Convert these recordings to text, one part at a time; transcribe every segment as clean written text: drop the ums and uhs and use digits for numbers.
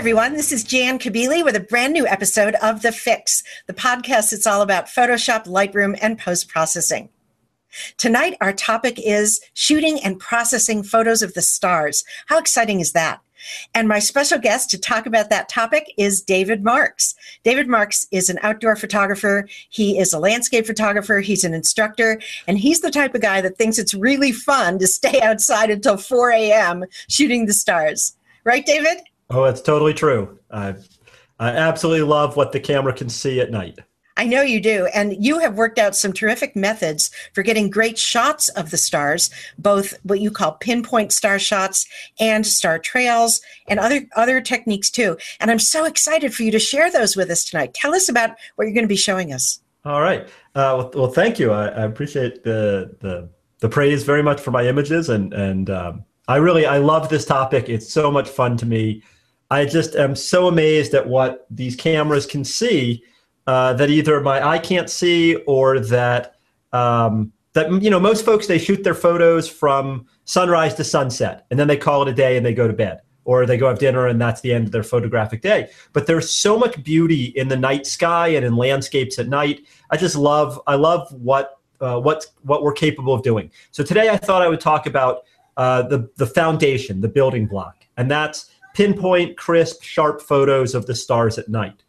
everyone. This is Jan Kabili with a brand new episode of The Fix, the podcast that's all about Photoshop, Lightroom, and post-processing. Tonight, our topic is shooting and processing photos of the stars. How exciting is that? And my special guest to talk about that topic is David Marx. David Marx is an outdoor photographer. He is a landscape photographer. He's an instructor. And he's the type of guy that thinks it's really fun to stay outside until 4 a.m. shooting the stars. Right, David? Oh, that's totally true. I absolutely love what the camera can see at night. I know you do. And you have worked out some terrific methods for getting great shots of the stars, both what you call pinpoint star shots and star trails and other techniques too. And I'm so excited for you to share those with us tonight. Tell us about what you're going to be showing us. All right. Well, thank you. I appreciate the praise very much for my images. And I love this topic. It's so much fun to me. I just am so amazed at what these cameras can see that either my eye can't see, or that most folks, they shoot their photos from sunrise to sunset, and then they call it a day and they go to bed, or they go have dinner and that's the end of their photographic day. But there's so much beauty in the night sky and in landscapes at night. I love what we're capable of doing. So today I thought I would talk about the foundation, the building block, and that's pinpoint, crisp, sharp photos of the stars at night.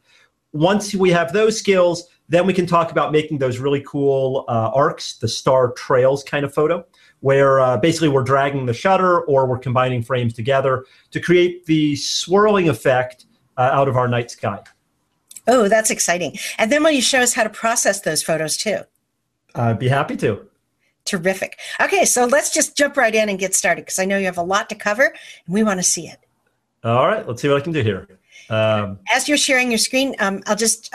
Once we have those skills, then we can talk about making those really cool arcs, the star trails kind of photo, where basically we're dragging the shutter or we're combining frames together to create the swirling effect out of our night sky. Oh, that's exciting. And then will you show us how to process those photos too? I'd be happy to. Terrific. Okay, so let's just jump right in and get started, because I know you have a lot to cover and we want to see it. All right, let's see what I can do here. As you're sharing your screen, I'll just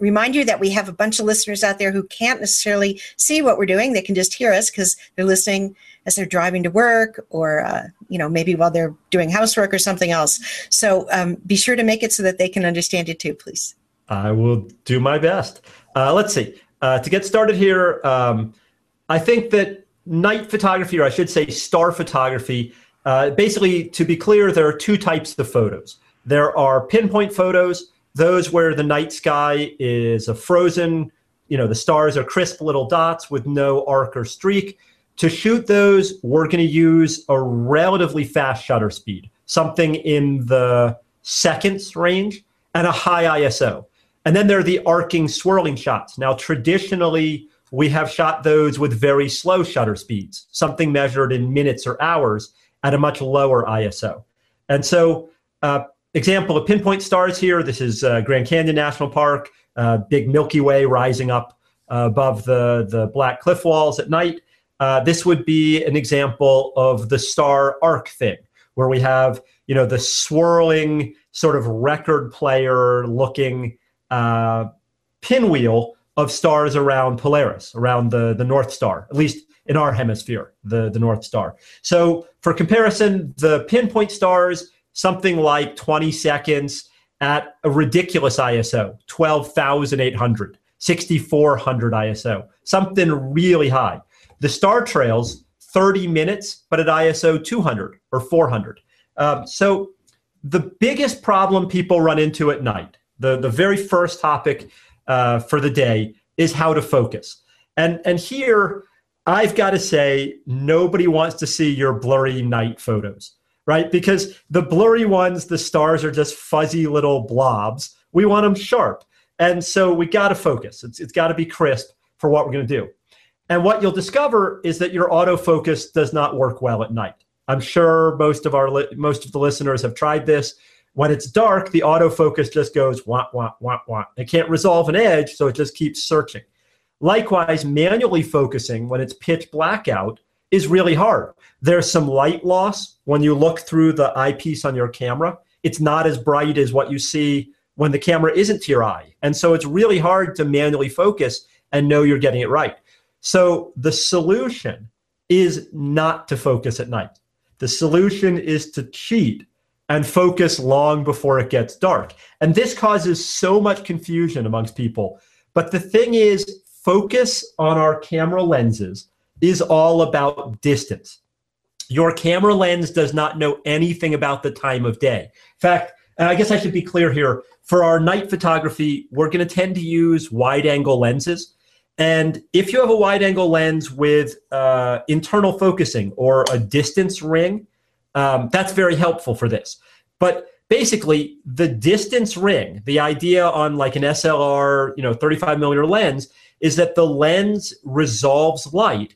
remind you that we have a bunch of listeners out there who can't necessarily see what we're doing. They can just hear us because they're listening as they're driving to work, or maybe while they're doing housework or something else. So be sure to make it so that they can understand it too, please. I will do my best. Let's see. To get started here, I think that night photography, or I should say star photography, basically, to be clear, there are two types of photos. There are pinpoint photos, those where the night sky is a frozen, the stars are crisp little dots with no arc or streak. To shoot those, we're going to use a relatively fast shutter speed, something in the seconds range, and a high ISO. And then there are the arcing, swirling shots. Now, traditionally, we have shot those with very slow shutter speeds, something measured in minutes or hours at a much lower ISO. And so, example of pinpoint stars here. This is Grand Canyon National Park, big Milky Way rising up above the black cliff walls at night. This would be an example of the star arc thing, where we have, the swirling sort of record player looking pinwheel of stars around Polaris, around the North Star, at least in our hemisphere, the North Star. So for comparison, the pinpoint stars, something like 20 seconds at a ridiculous ISO, 12,800, 6,400 ISO, something really high. The star trails, 30 minutes, but at ISO 200 or 400. So the biggest problem people run into at night, the very first topic for the day, is how to focus. And here, I've got to say, nobody wants to see your blurry night photos. Right? Because the blurry ones, the stars are just fuzzy little blobs. We want them sharp. And so we got to focus. It's got to be crisp for what we're going to do. And what you'll discover is that your autofocus does not work well at night. I'm sure most of the listeners have tried this. When it's dark, the autofocus just goes wah, wah, wah, wah. It can't resolve an edge, so it just keeps searching. Likewise, manually focusing when it's pitch black out is really hard. There's some light loss when you look through the eyepiece on your camera. It's not as bright as what you see when the camera isn't to your eye. And so it's really hard to manually focus and know you're getting it right. So the solution is not to focus at night. The solution is to cheat and focus long before it gets dark. And this causes so much confusion amongst people. But the thing is, focus on our camera lenses is all about distance. Your camera lens does not know anything about the time of day. In fact, And I guess I should be clear here. For our night photography, we're going to tend to use wide-angle lenses. And if you have a wide-angle lens with internal focusing or a distance ring, that's very helpful for this. But basically, the distance ring, the idea on like an SLR, 35 millimeter lens, is that the lens resolves light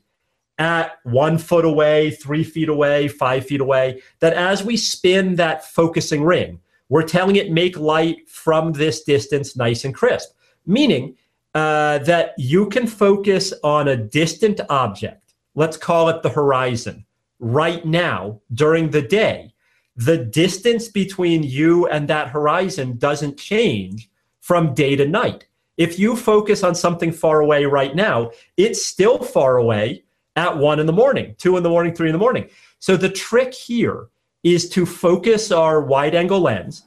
at 1 foot away, 3 feet away, 5 feet away, that as we spin that focusing ring, we're telling it make light from this distance nice and crisp, meaning that you can focus on a distant object, let's call it the horizon, right now during the day. The distance between you and that horizon doesn't change from day to night. If you focus on something far away right now, it's still far away at 1 in the morning, 2 in the morning, 3 in the morning. So the trick here is to focus our wide angle lens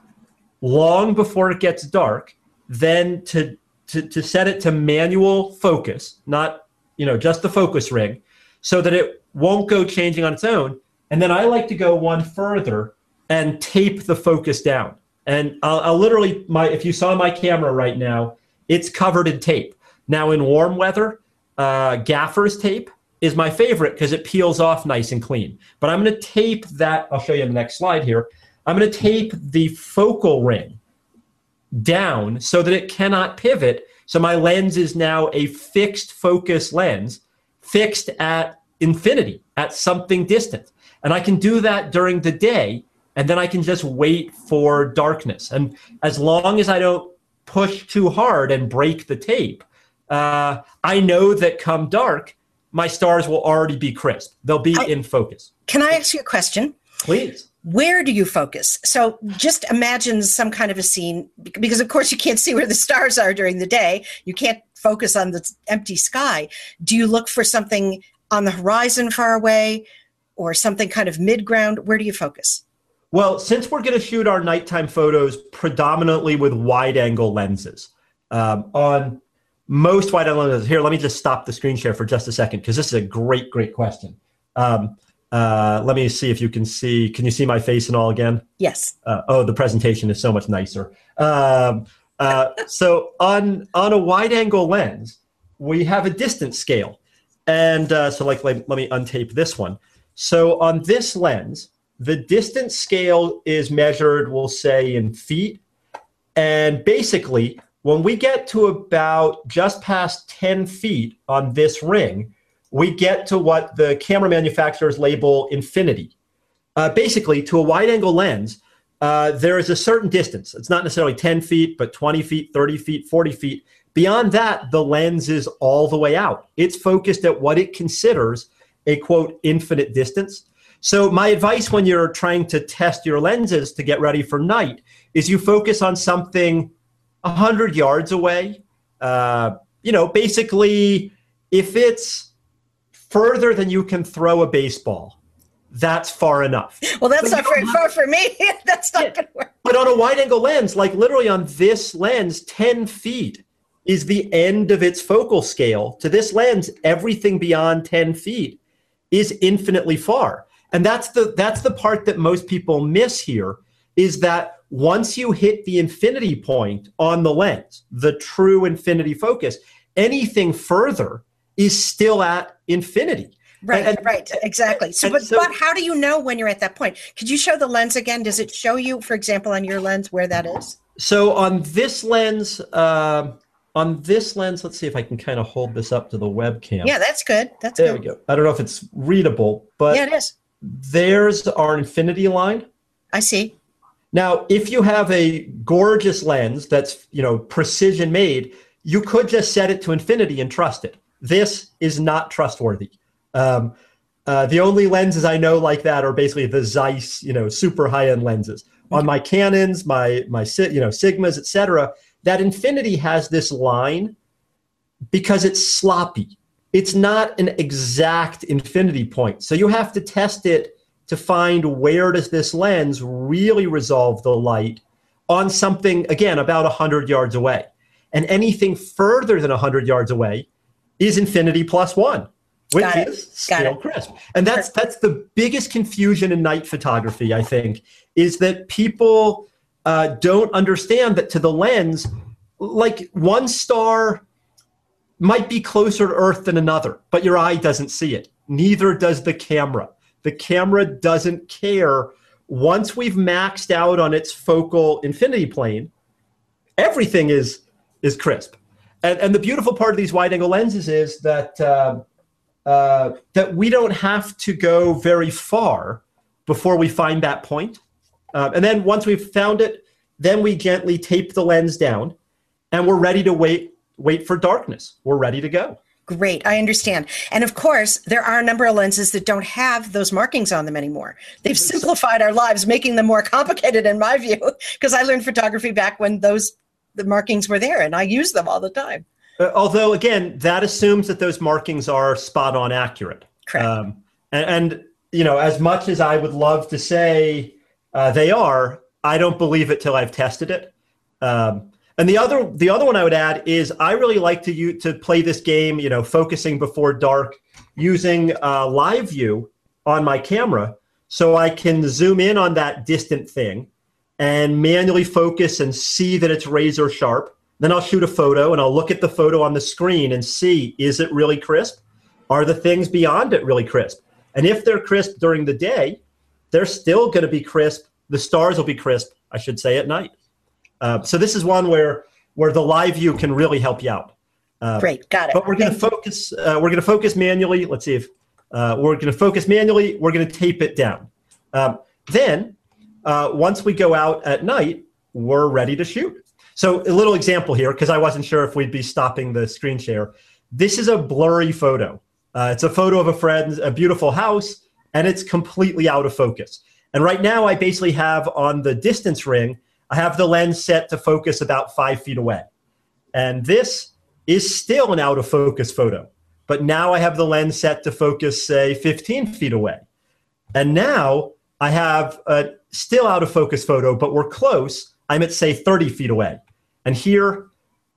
long before it gets dark, then to set it to manual focus, not just the focus ring, so that it won't go changing on its own. And then I like to go one further and tape the focus down. And I'll literally, if you saw my camera right now, it's covered in tape. Now in warm weather, gaffer's tape is my favorite because it peels off nice and clean. But I'm going to tape that. I'll show you on the next slide here. I'm going to tape the focal ring down so that it cannot pivot. So my lens is now a fixed focus lens, fixed at infinity, at something distant. And I can do that during the day, and then I can just wait for darkness. And as long as I don't push too hard and break the tape, I know that come dark, my stars will already be crisp. They'll be in focus. Can I ask you a question? Please. Where do you focus? So just imagine some kind of a scene, because of course you can't see where the stars are during the day. You can't focus on the empty sky. Do you look for something on the horizon far away or something kind of mid-ground? Where do you focus? Well, since we're going to shoot our nighttime photos predominantly with wide-angle lenses, on most wide-angle lenses, here, let me just stop the screen share for just a second, because this is a great, great question. Let me see if you can see. Can you see my face and all again? Yes. Oh, the presentation is so much nicer. So on a wide-angle lens, we have a distance scale. And so let me untape this one. So on this lens, the distance scale is measured, we'll say, in feet. And basically, when we get to about just past 10 feet on this ring, we get to what the camera manufacturers label infinity. Basically, to a wide-angle lens, there is a certain distance. It's not necessarily 10 feet, but 20 feet, 30 feet, 40 feet. Beyond that, the lens is all the way out. It's focused at what it considers a, quote, infinite distance. So my advice when you're trying to test your lenses to get ready for night is you focus on something 100 yards away. Basically, if it's further than you can throw a baseball, that's far enough. Well, that's not very far for me. That's not going to work. But on a wide-angle lens, like literally on this lens, 10 feet is the end of its focal scale. To this lens, everything beyond 10 feet is infinitely far. And that's the part that most people miss here, is that once you hit the infinity point on the lens, the true infinity focus, anything further is still at infinity. Right, exactly. But how do you know when you're at that point? Could you show the lens again? Does it show you, for example, on your lens where that is? So on this lens, let's see if I can kind of hold this up to the webcam. Yeah, that's good. There we go. I don't know if it's readable, but yeah, it is. There's our infinity line. I see. Now, if you have a gorgeous lens that's, precision made, you could just set it to infinity and trust it. This is not trustworthy. The only lenses I know like that are basically the Zeiss, super high-end lenses. Okay. On my Canons, my Sigmas, et cetera, that infinity has this line because it's sloppy. It's not an exact infinity point. So you have to test it to find where does this lens really resolve the light on something, again, about 100 yards away. And anything further than 100 yards away is infinity plus one, which is still crisp. And that's the biggest confusion in night photography, I think, is that people don't understand that to the lens, like one star might be closer to Earth than another, but your eye doesn't see it. Neither does the camera. The camera doesn't care. Once we've maxed out on its focal infinity plane, everything is crisp. And the beautiful part of these wide-angle lenses is that that we don't have to go very far before we find that point. And then once we've found it, then we gently tape the lens down, and we're ready to wait for darkness. We're ready to go. Great, I understand. And of course, there are a number of lenses that don't have those markings on them anymore. They've simplified our lives, making them more complicated in my view, because I learned photography back when the markings were there, and I use them all the time. Although, again, that assumes that those markings are spot on accurate. Correct. And you know, as much as I would love to say they are, I don't believe it till I've tested it. And the other one I would add is I really like to play this game, you know, focusing before dark, using live view on my camera so I can zoom in on that distant thing and manually focus and see that it's razor sharp. Then I'll shoot a photo and I'll look at the photo on the screen and see, is it really crisp? Are the things beyond it really crisp? And if they're crisp during the day, they're still going to be crisp. The stars will be crisp, I should say, at night. So this is one where the live view can really help you out. Great, got it. But we're going to focus. We're going to focus manually. Let's see if we're going to focus manually. We're going to tape it down. Then once we go out at night, we're ready to shoot. So a little example here, because I wasn't sure if we'd be stopping the screen share. This is a blurry photo. It's a photo of a beautiful house, and it's completely out of focus. And right now, I basically have on the distance ring, I have the lens set to focus about 5 feet away. And this is still an out of focus photo. But now I have the lens set to focus, say, 15 feet away. And now I have a still out of focus photo, but we're close. I'm at, say, 30 feet away. And here,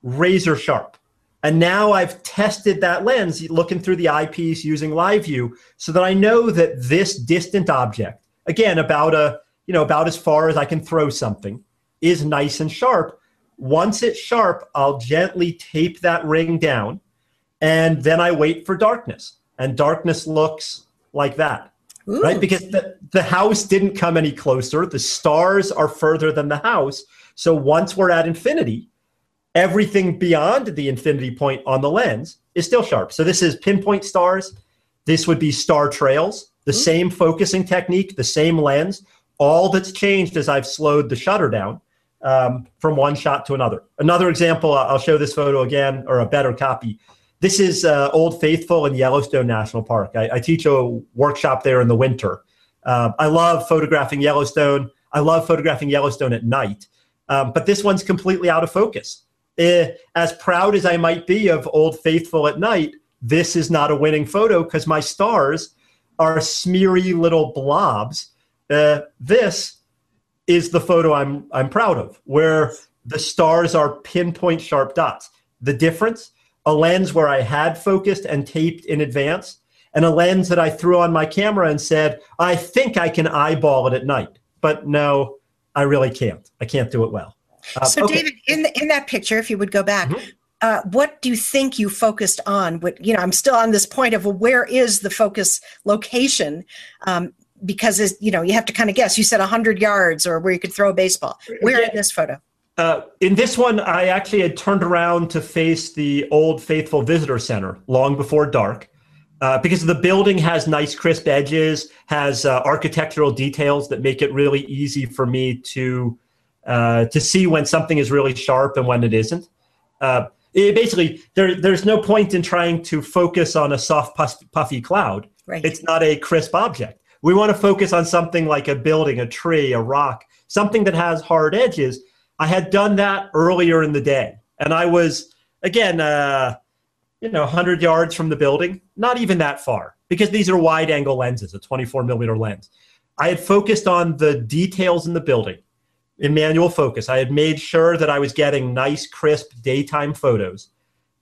razor sharp. And now I've tested that lens looking through the eyepiece using live view so that I know that this distant object, again, about as far as I can throw something, is nice and sharp. Once it's sharp, I'll gently tape that ring down, and then I wait for darkness. And darkness looks like that, Ooh. Right? Because the house didn't come any closer. The stars are further than the house. So once we're at infinity, everything beyond the infinity point on the lens is still sharp. So this is pinpoint stars. This would be star trails, the Ooh. Same focusing technique, the same lens. All that's changed is I've slowed the shutter down. From one shot to another. Another example, I'll show this photo again, or a better copy. This is Old Faithful in Yellowstone National Park. I teach a workshop there in the winter. I love photographing Yellowstone. I love photographing Yellowstone at night. But this one's completely out of focus. As proud as I might be of Old Faithful at night, this is not a winning photo because my stars are smeary little blobs. This is the photo I'm proud of, where the stars are pinpoint sharp dots. The difference, a lens where I had focused and taped in advance, and a lens that I threw on my camera and said, I think I can eyeball it at night. But no, I really can't. I can't do it well. So, David, in that picture, if you would go back, mm-hmm. What do you think you focused on? I'm still on this point of where is the focus location? Because you have to kind of guess. You said 100 yards or where you could throw a baseball. Where in this photo? In this one, I actually had turned around to face the Old Faithful Visitor Center long before dark because the building has nice crisp edges, has architectural details that make it really easy for me to see when something is really sharp and when it isn't. There's no point in trying to focus on a soft, puffy cloud. Right. It's not a crisp object. We want to focus on something like a building, a tree, a rock, something that has hard edges. I had done that earlier in the day. And I was, again, 100 yards from the building, not even that far, because these are wide-angle lenses, a 24-millimeter lens. I had focused on the details in the building in manual focus. I had made sure that I was getting nice, crisp daytime photos.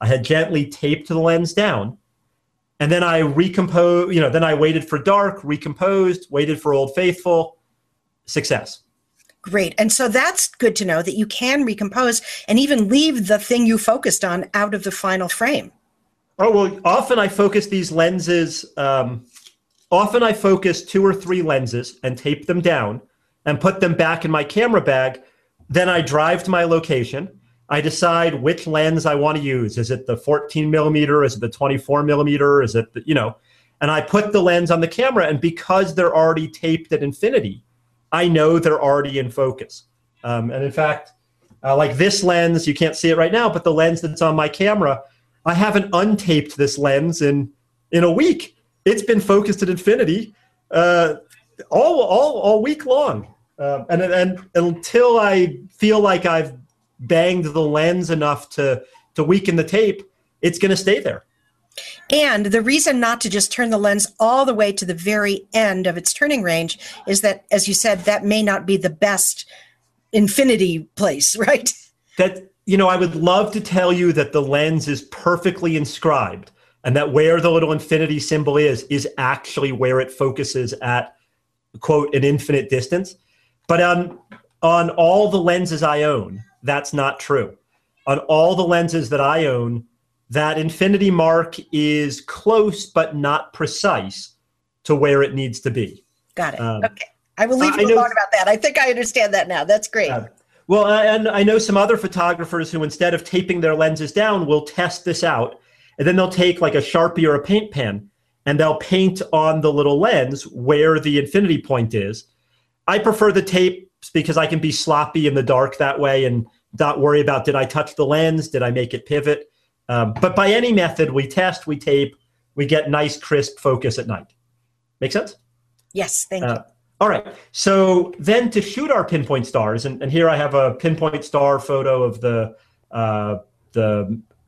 I had gently taped the lens down. And then I recomposed, then I waited for dark, recomposed, waited for Old Faithful, success. Great. And so that's good to know that you can recompose and even leave the thing you focused on out of the final frame. Oh, well, often I focus these lenses. Often I focus 2 or 3 lenses and tape them down and put them back in my camera bag. Then I drive to my location. I decide which lens I want to use. Is it the 14 millimeter? Is it the 24 millimeter? Is it, the, you know, and I put the lens on the camera, and because they're already taped at infinity, I know they're already in focus. And in fact, like this lens, you can't see it right now, but the lens that's on my camera, I haven't untaped this lens in a week. It's been focused at infinity all week long. And until I feel like I've banged the lens enough to weaken the tape, it's going to stay there. And the reason not to just turn the lens all the way to the very end of its turning range is that, as you said, that may not be the best infinity place, right? That, you know, I would love to tell you that the lens is perfectly inscribed and that where the little infinity symbol is actually where it focuses at, quote, an infinite distance. But on all the lenses I own, that's not true. On all the lenses that I own, that infinity mark is close but not precise to where it needs to be. Got it. Okay. I will leave you alone about that. I think I understand that now. That's great. Well, and I know some other photographers who, instead of taping their lenses down, will test this out. And then they'll take like a Sharpie or a paint pen, and they'll paint on the little lens where the infinity point is. I prefer the tapes because I can be sloppy in the dark that way and not worry about, did I touch the lens? Did I make it pivot? But by any method, we test, we tape, we get nice, crisp focus at night. Make sense? Yes, thank you. All right. So then to shoot our pinpoint stars, and here I have a pinpoint star photo of the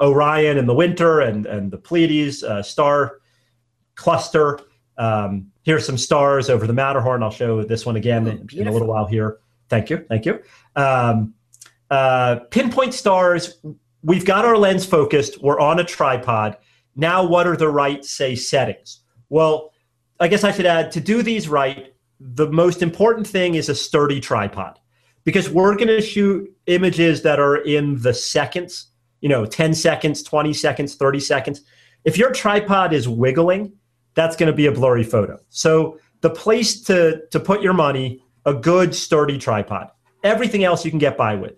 Orion in the winter and the Pleiades star cluster. Here's some stars over the Matterhorn. I'll show this one again in a little while here. Thank you. Thank you. Pinpoint stars... We've got our lens focused. We're on a tripod. Now, what are the right, say, settings? Well, I guess I should add, to do these right, the most important thing is a sturdy tripod, because we're going to shoot images that are in the seconds, you know, 10 seconds, 20 seconds, 30 seconds. If your tripod is wiggling, that's going to be a blurry photo. So the place to put your money, a good sturdy tripod. Everything else you can get by with.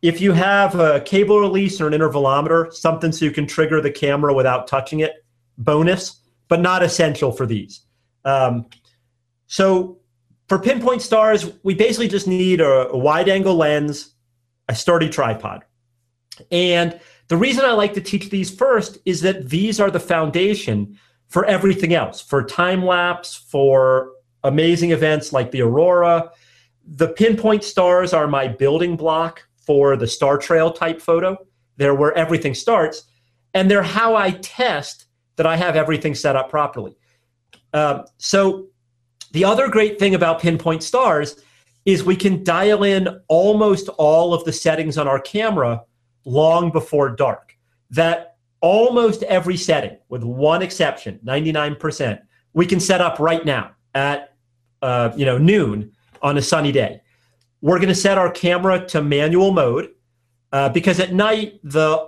If you have a cable release or an intervalometer, something so you can trigger the camera without touching it, bonus, but not essential for these. So for pinpoint stars, we basically just need a wide-angle lens, a sturdy tripod. And the reason I like to teach these first is that these are the foundation for everything else, for time-lapse, for amazing events like the aurora. The pinpoint stars are my building block for the star trail type photo. They're where everything starts, and they're how I test that I have everything set up properly. So the other great thing about pinpoint stars is we can dial in almost all of the settings on our camera long before dark. That almost every setting, with one exception, 99%, we can set up right now at noon on a sunny day. We're going to set our camera to manual mode because at night, the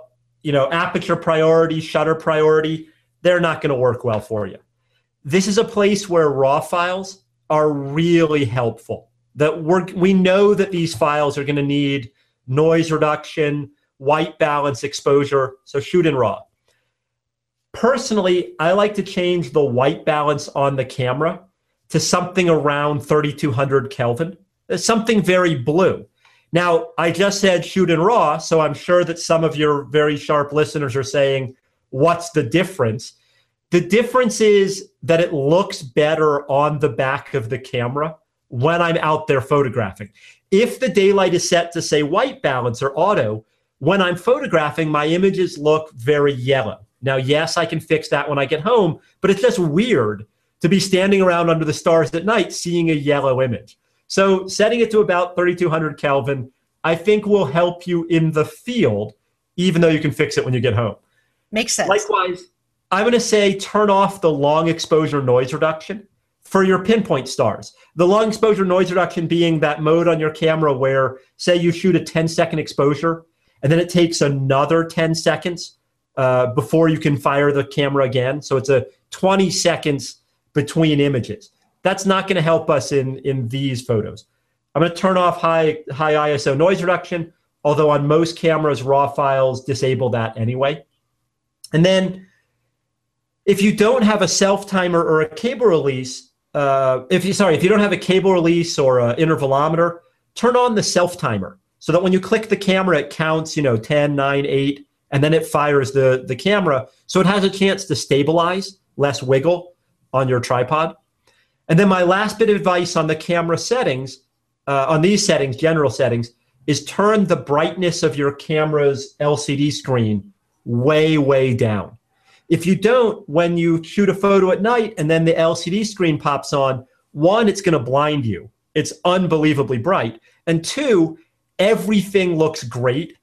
aperture priority, shutter priority, they're not going to work well for you. This is a place where raw files are really helpful. That we know that these files are going to need noise reduction, white balance, exposure, so shoot in raw. Personally, I like to change the white balance on the camera to something around 3,200 Kelvin. Something very blue. Now, I just said shoot in raw, so I'm sure that some of your very sharp listeners are saying, what's the difference? The difference is that it looks better on the back of the camera when I'm out there photographing. If the daylight is set to, say, white balance or auto, when I'm photographing, my images look very yellow. Now, yes, I can fix that when I get home, but it's just weird to be standing around under the stars at night seeing a yellow image. So setting it to about 3,200 Kelvin, I think, will help you in the field, even though you can fix it when you get home. Makes sense. Likewise, I'm going to say turn off the long exposure noise reduction for your pinpoint stars. The long exposure noise reduction being that mode on your camera where, say you shoot a 10-second exposure, and then it takes another 10 seconds before you can fire the camera again. So it's a 20 seconds between images. That's not going to help us in these photos. I'm going to turn off high ISO noise reduction, although on most cameras, raw files disable that anyway. And then if you don't have a self-timer or a cable release, if you don't have a cable release or an intervalometer, turn on the self-timer so that when you click the camera, it counts, 10, 9, 8, and then it fires the camera. So it has a chance to stabilize, less wiggle on your tripod. And then my last bit of advice on the camera settings, on these settings, general settings, is turn the brightness of your camera's LCD screen way, way down. If you don't, when you shoot a photo at night and then the LCD screen pops on, one, it's going to blind you. It's unbelievably bright. And two, everything looks great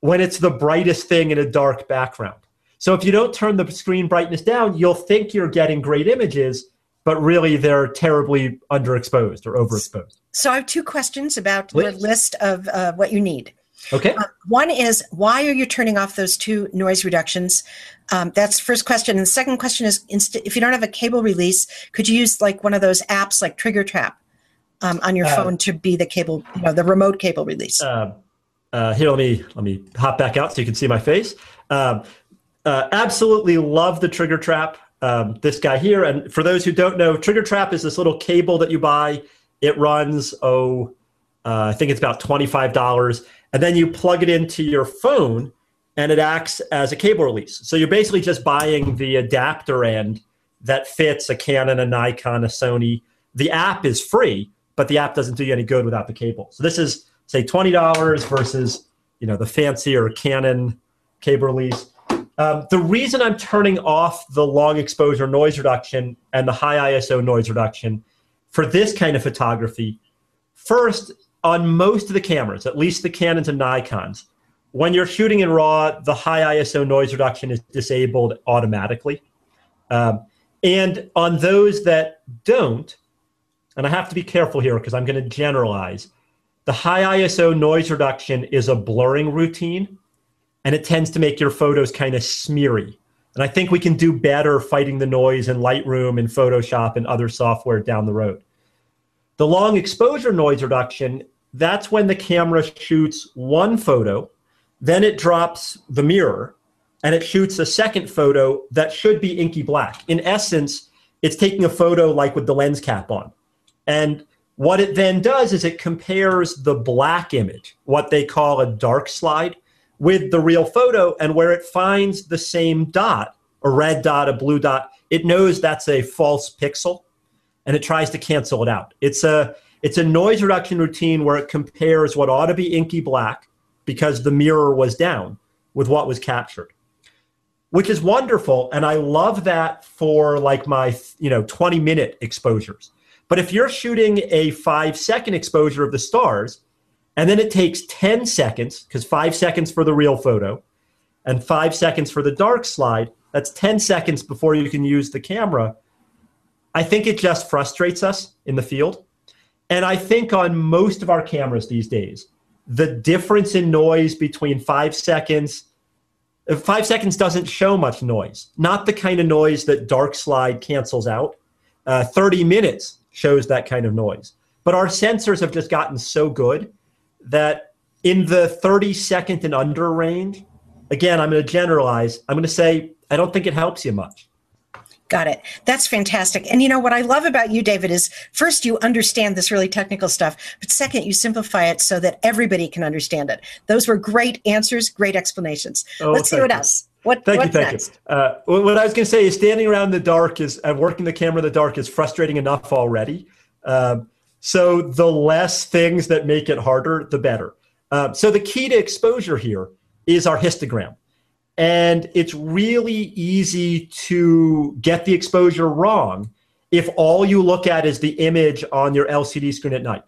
when it's the brightest thing in a dark background. So if you don't turn the screen brightness down, you'll think you're getting great images, but really they're terribly underexposed or overexposed. So I have two questions about the list of what you need. Okay. One is, why are you turning off those two noise reductions? That's the first question. And the second question is, if you don't have a cable release, could you use like one of those apps like Trigger Trap on your phone to be the cable, the remote cable release? Here, let me hop back out so you can see my face. Absolutely love the Trigger Trap. This guy here, and for those who don't know, Trigger Trap is this little cable that you buy. It runs, I think it's about $25. And then you plug it into your phone, and it acts as a cable release. So you're basically just buying the adapter end that fits a Canon, a Nikon, a Sony. The app is free, but the app doesn't do you any good without the cable. So this is, say, $20 versus the fancier Canon cable release. The reason I'm turning off the long exposure noise reduction and the high ISO noise reduction for this kind of photography, first, on most of the cameras, at least the Canons and Nikons, when you're shooting in RAW, the high ISO noise reduction is disabled automatically. And on those that don't, and I have to be careful here because I'm going to generalize, the high ISO noise reduction is a blurring routine, and it tends to make your photos kind of smeary. And I think we can do better fighting the noise in Lightroom and Photoshop and other software down the road. The long exposure noise reduction, that's when the camera shoots one photo, then it drops the mirror, and it shoots a second photo that should be inky black. In essence, it's taking a photo like with the lens cap on. And what it then does is it compares the black image, what they call a dark slide, with the real photo, and where it finds the same dot, a red dot, a blue dot, it knows that's a false pixel, and it tries to cancel it out. It's a noise reduction routine where it compares what ought to be inky black because the mirror was down with what was captured, which is wonderful. And I love that for like my 20-minute exposures. But if you're shooting a 5-second exposure of the stars, and then it takes 10 seconds, because 5 seconds for the real photo and 5 seconds for the dark slide, that's 10 seconds before you can use the camera, I think it just frustrates us in the field. And I think on most of our cameras these days, the difference in noise between 5 seconds, 5 seconds doesn't show much noise, not the kind of noise that dark slide cancels out. 30 minutes shows that kind of noise. But our sensors have just gotten so good that in the 30-second and under range, again, I'm going to generalize. I'm going to say, I don't think it helps you much. Got it. That's fantastic. And what I love about you, David, is first, you understand this really technical stuff, but second, you simplify it so that everybody can understand it. Those were great answers, great explanations. Let's see what else. Thank you. What I was going to say is standing around in the dark and working the camera in the dark is frustrating enough already. So the less things that make it harder, the better. So the key to exposure here is our histogram. And it's really easy to get the exposure wrong if all you look at is the image on your LCD screen at night.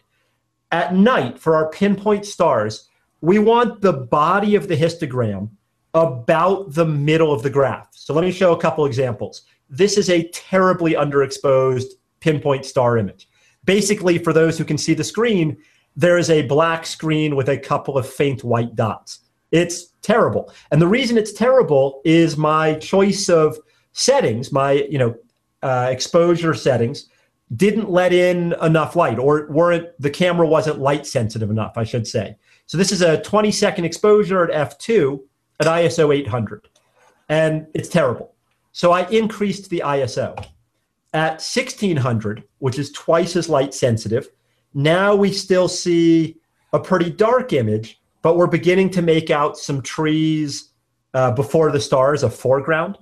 At night, for our pinpoint stars, we want the body of the histogram about the middle of the graph. So let me show a couple examples. This is a terribly underexposed pinpoint star image. Basically, for those who can see the screen, there is a black screen with a couple of faint white dots. It's terrible. And the reason it's terrible is my choice of settings, my exposure settings, didn't let in enough light, or the camera wasn't light sensitive enough, I should say. So this is a 20-second exposure at f2 at ISO 800, and it's terrible. So I increased the ISO. At 1600, which is twice as light sensitive, now we still see a pretty dark image, but we're beginning to make out some trees before the stars, a foreground.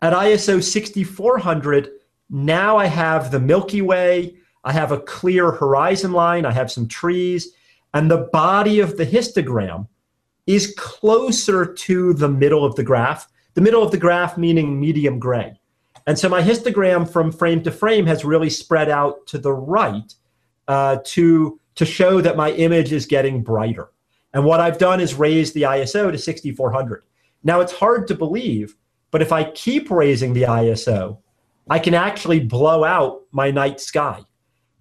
At ISO 6400, now I have the Milky Way, I have a clear horizon line, I have some trees, and the body of the histogram is closer to the middle of the graph. The middle of the graph meaning medium gray. And so my histogram from frame to frame has really spread out to the right to show that my image is getting brighter. And what I've done is raise the ISO to 6400. Now it's hard to believe, but if I keep raising the ISO, I can actually blow out my night sky.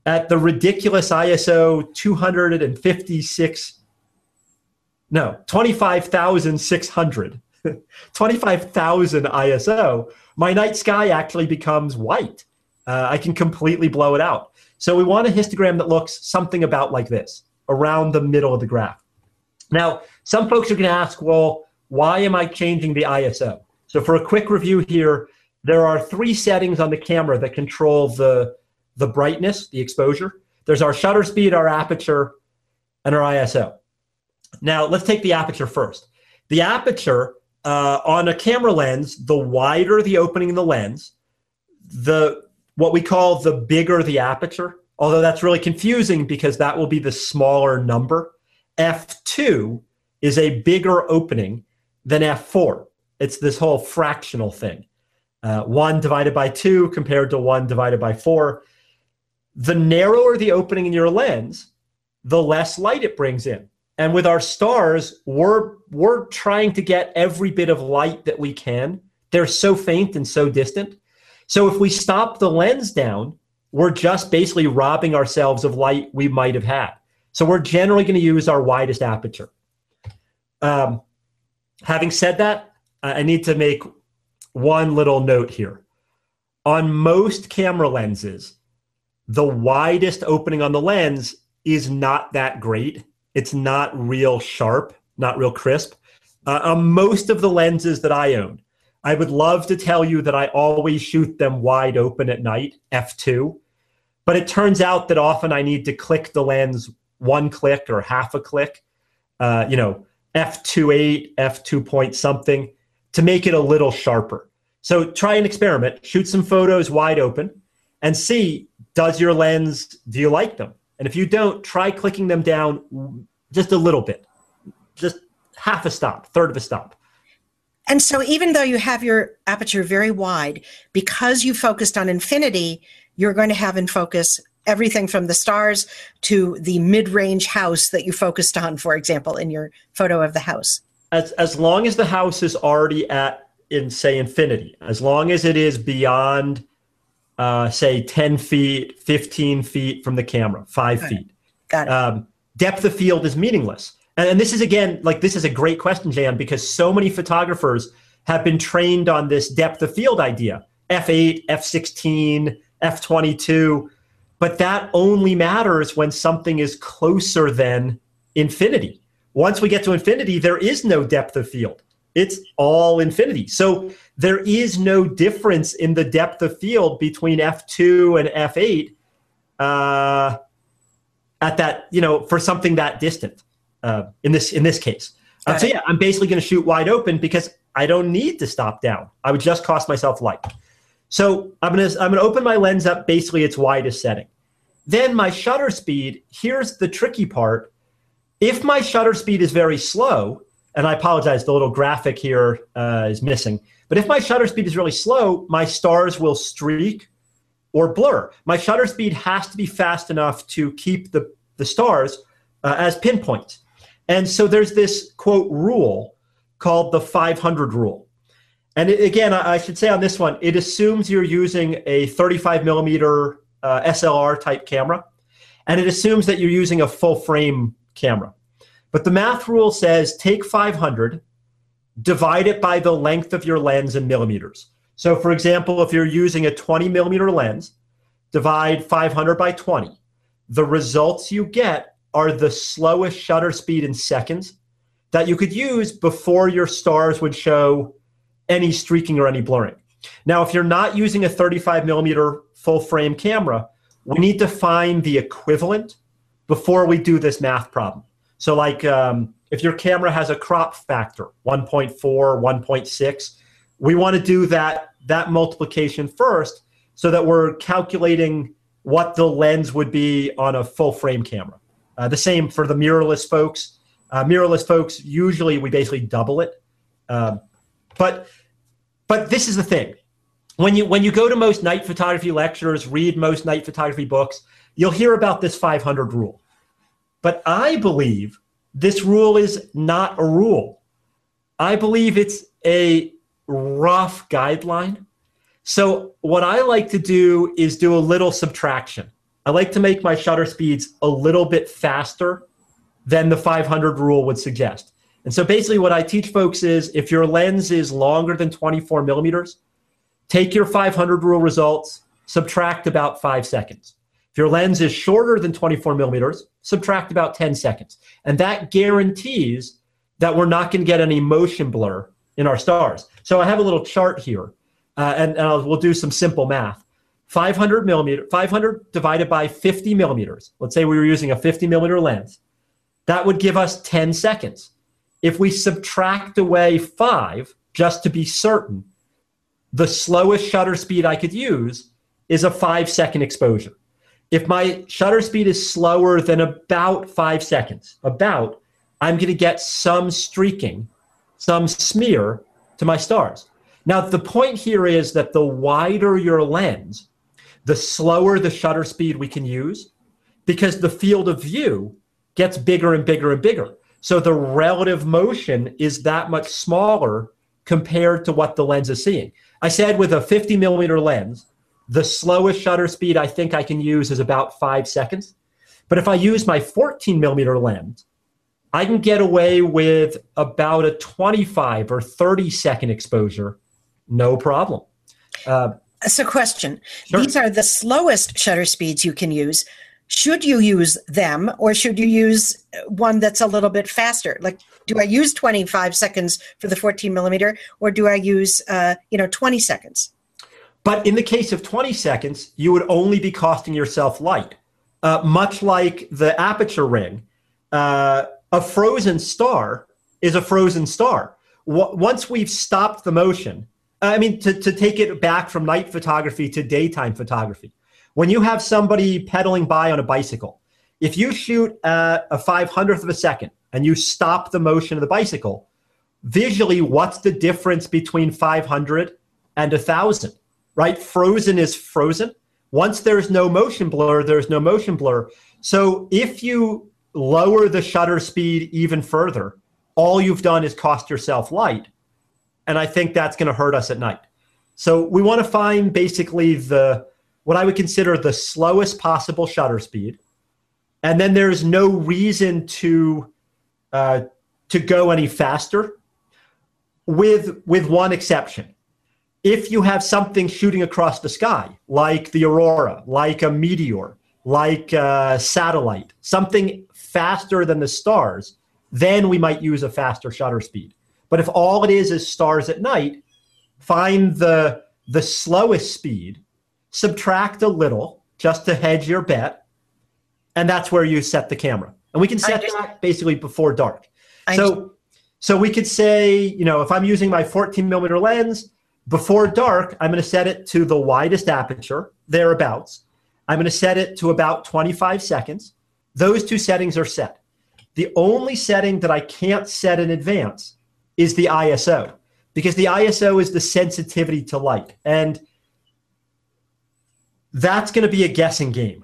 At the ridiculous ISO 25,600, 25,000 ISO, my night sky actually becomes white. I can completely blow it out. So we want a histogram that looks something about like this, around the middle of the graph. Now, some folks are going to ask, well, why am I changing the ISO? So for a quick review here, there are three settings on the camera that control the brightness, the exposure. There's our shutter speed, our aperture, and our ISO. Now, let's take the aperture first. The aperture, on a camera lens, the wider the opening in the lens, what we call the bigger the aperture, although that's really confusing because that will be the smaller number. F2 is a bigger opening than F4. It's this whole fractional thing. 1 divided by 2 compared to 1 divided by 4. The narrower the opening in your lens, the less light it brings in. And with our stars, we're trying to get every bit of light that we can. They're so faint and so distant. So if we stop the lens down, we're just basically robbing ourselves of light we might have had. So we're generally going to use our widest aperture. Having said that, I need to make one little note here. On most camera lenses, the widest opening on the lens is not that great. It's not real sharp, not real crisp. On most of the lenses that I own, I would love to tell you that I always shoot them wide open at night, f2, but it turns out that often I need to click the lens one click or half a click, f2.8, f2 point something, to make it a little sharper. So try an experiment, shoot some photos wide open, and see, does your lens, do you like them? And if you don't, try clicking them down just a little bit, just half a stop, third of a stop. And so even though you have your aperture very wide, because you focused on infinity, you're going to have in focus everything from the stars to the mid-range house that you focused on, for example, in your photo of the house. As long as the house is already at, say, infinity, as long as it is beyond, say, 10 feet, 15 feet from the camera, 5 feet. Got it. Depth of field is meaningless. And this is, again, like, this is a great question, Jan, because so many photographers have been trained on this depth of field idea, F8, F16, F22, but that only matters when something is closer than infinity. Once we get to infinity, there is no depth of field. It's all infinity. So there is no difference in the depth of field between F2 and F8 at that, for something that distant in this case. So yeah, I'm basically going to shoot wide open because I don't need to stop down. I would just cost myself light. So I'm going to open my lens up basically its widest setting. Then my shutter speed, here's the tricky part. If my shutter speed is very slow, and I apologize, the little graphic here is missing, but if my shutter speed is really slow, my stars will streak or blur. My shutter speed has to be fast enough to keep the stars as pinpoints. And so there's this, quote, rule called the 500 rule. And again, I should say on this one, it assumes you're using a 35 millimeter SLR type camera, and it assumes that you're using a full frame camera. But the math rule says take 500, divide it by the length of your lens in millimeters. So for example, if you're using a 20 millimeter lens, divide 500 by 20. The results you get are the slowest shutter speed in seconds that you could use before your stars would show any streaking or any blurring. Now, if you're not using a 35 millimeter full frame camera, we need to find the equivalent before we do this math problem. So like if your camera has a crop factor, 1.4, 1.6, we want to do that multiplication first so that we're calculating what the lens would be on a full frame camera. The same for the mirrorless folks. Mirrorless folks, usually we basically double it. But this is the thing. When you go to most night photography lectures, read most night photography books, you'll hear about this 500 rule. But I believe this rule is not a rule. I believe it's a rough guideline. So what I like to do is do a little subtraction. I like to make my shutter speeds a little bit faster than the 500 rule would suggest. And so basically what I teach folks is if your lens is longer than 24 millimeters, take your 500 rule results, subtract about 5 seconds. If your lens is shorter than 24 millimeters, subtract about 10 seconds. And that guarantees that we're not going to get any motion blur in our stars. So I have a little chart here, we'll do some simple math. 500 divided by 50 millimeters. Let's say we were using a 50 millimeter lens. That would give us 10 seconds. If we subtract away 5, just to be certain, the slowest shutter speed I could use is a 5-second exposure. If my shutter speed is slower than about 5 seconds, I'm going to get some streaking, some smear to my stars. Now, the point here is that the wider your lens, the slower the shutter speed we can use, because the field of view gets bigger and bigger and bigger. So the relative motion is that much smaller compared to what the lens is seeing. I said with a 50 millimeter lens, the slowest shutter speed I think I can use is about 5 seconds. But if I use my 14 millimeter lens, I can get away with about a 25 or 30 second exposure, no problem. So question, sure. These are the slowest shutter speeds you can use. Should you use them or should you use one that's a little bit faster? Like, do I use 25 seconds for the 14 millimeter or do I use, 20 seconds? But in the case of 20 seconds, you would only be costing yourself light. Much like the aperture ring, a frozen star is a frozen star. Once we've stopped the motion, to take it back from night photography to daytime photography, when you have somebody pedaling by on a bicycle, if you shoot at a 500th of a second and you stop the motion of the bicycle, visually, what's the difference between 500 and 1,000? Right? Frozen is frozen. Once there's no motion blur, there's no motion blur. So if you lower the shutter speed even further, all you've done is cost yourself light. And I think that's going to hurt us at night. So we want to find basically what I would consider the slowest possible shutter speed. And then there's no reason to go any faster with one exception. If you have something shooting across the sky, like the aurora, like a meteor, like a satellite, something faster than the stars, then we might use a faster shutter speed. But if all it is stars at night, find the slowest speed, subtract a little just to hedge your bet, and that's where you set the camera. And we can set that basically before dark. So we could say, if I'm using my 14 millimeter lens, before dark, I'm going to set it to the widest aperture, thereabouts. I'm going to set it to about 25 seconds. Those two settings are set. The only setting that I can't set in advance is the ISO, because the ISO is the sensitivity to light. And that's going to be a guessing game.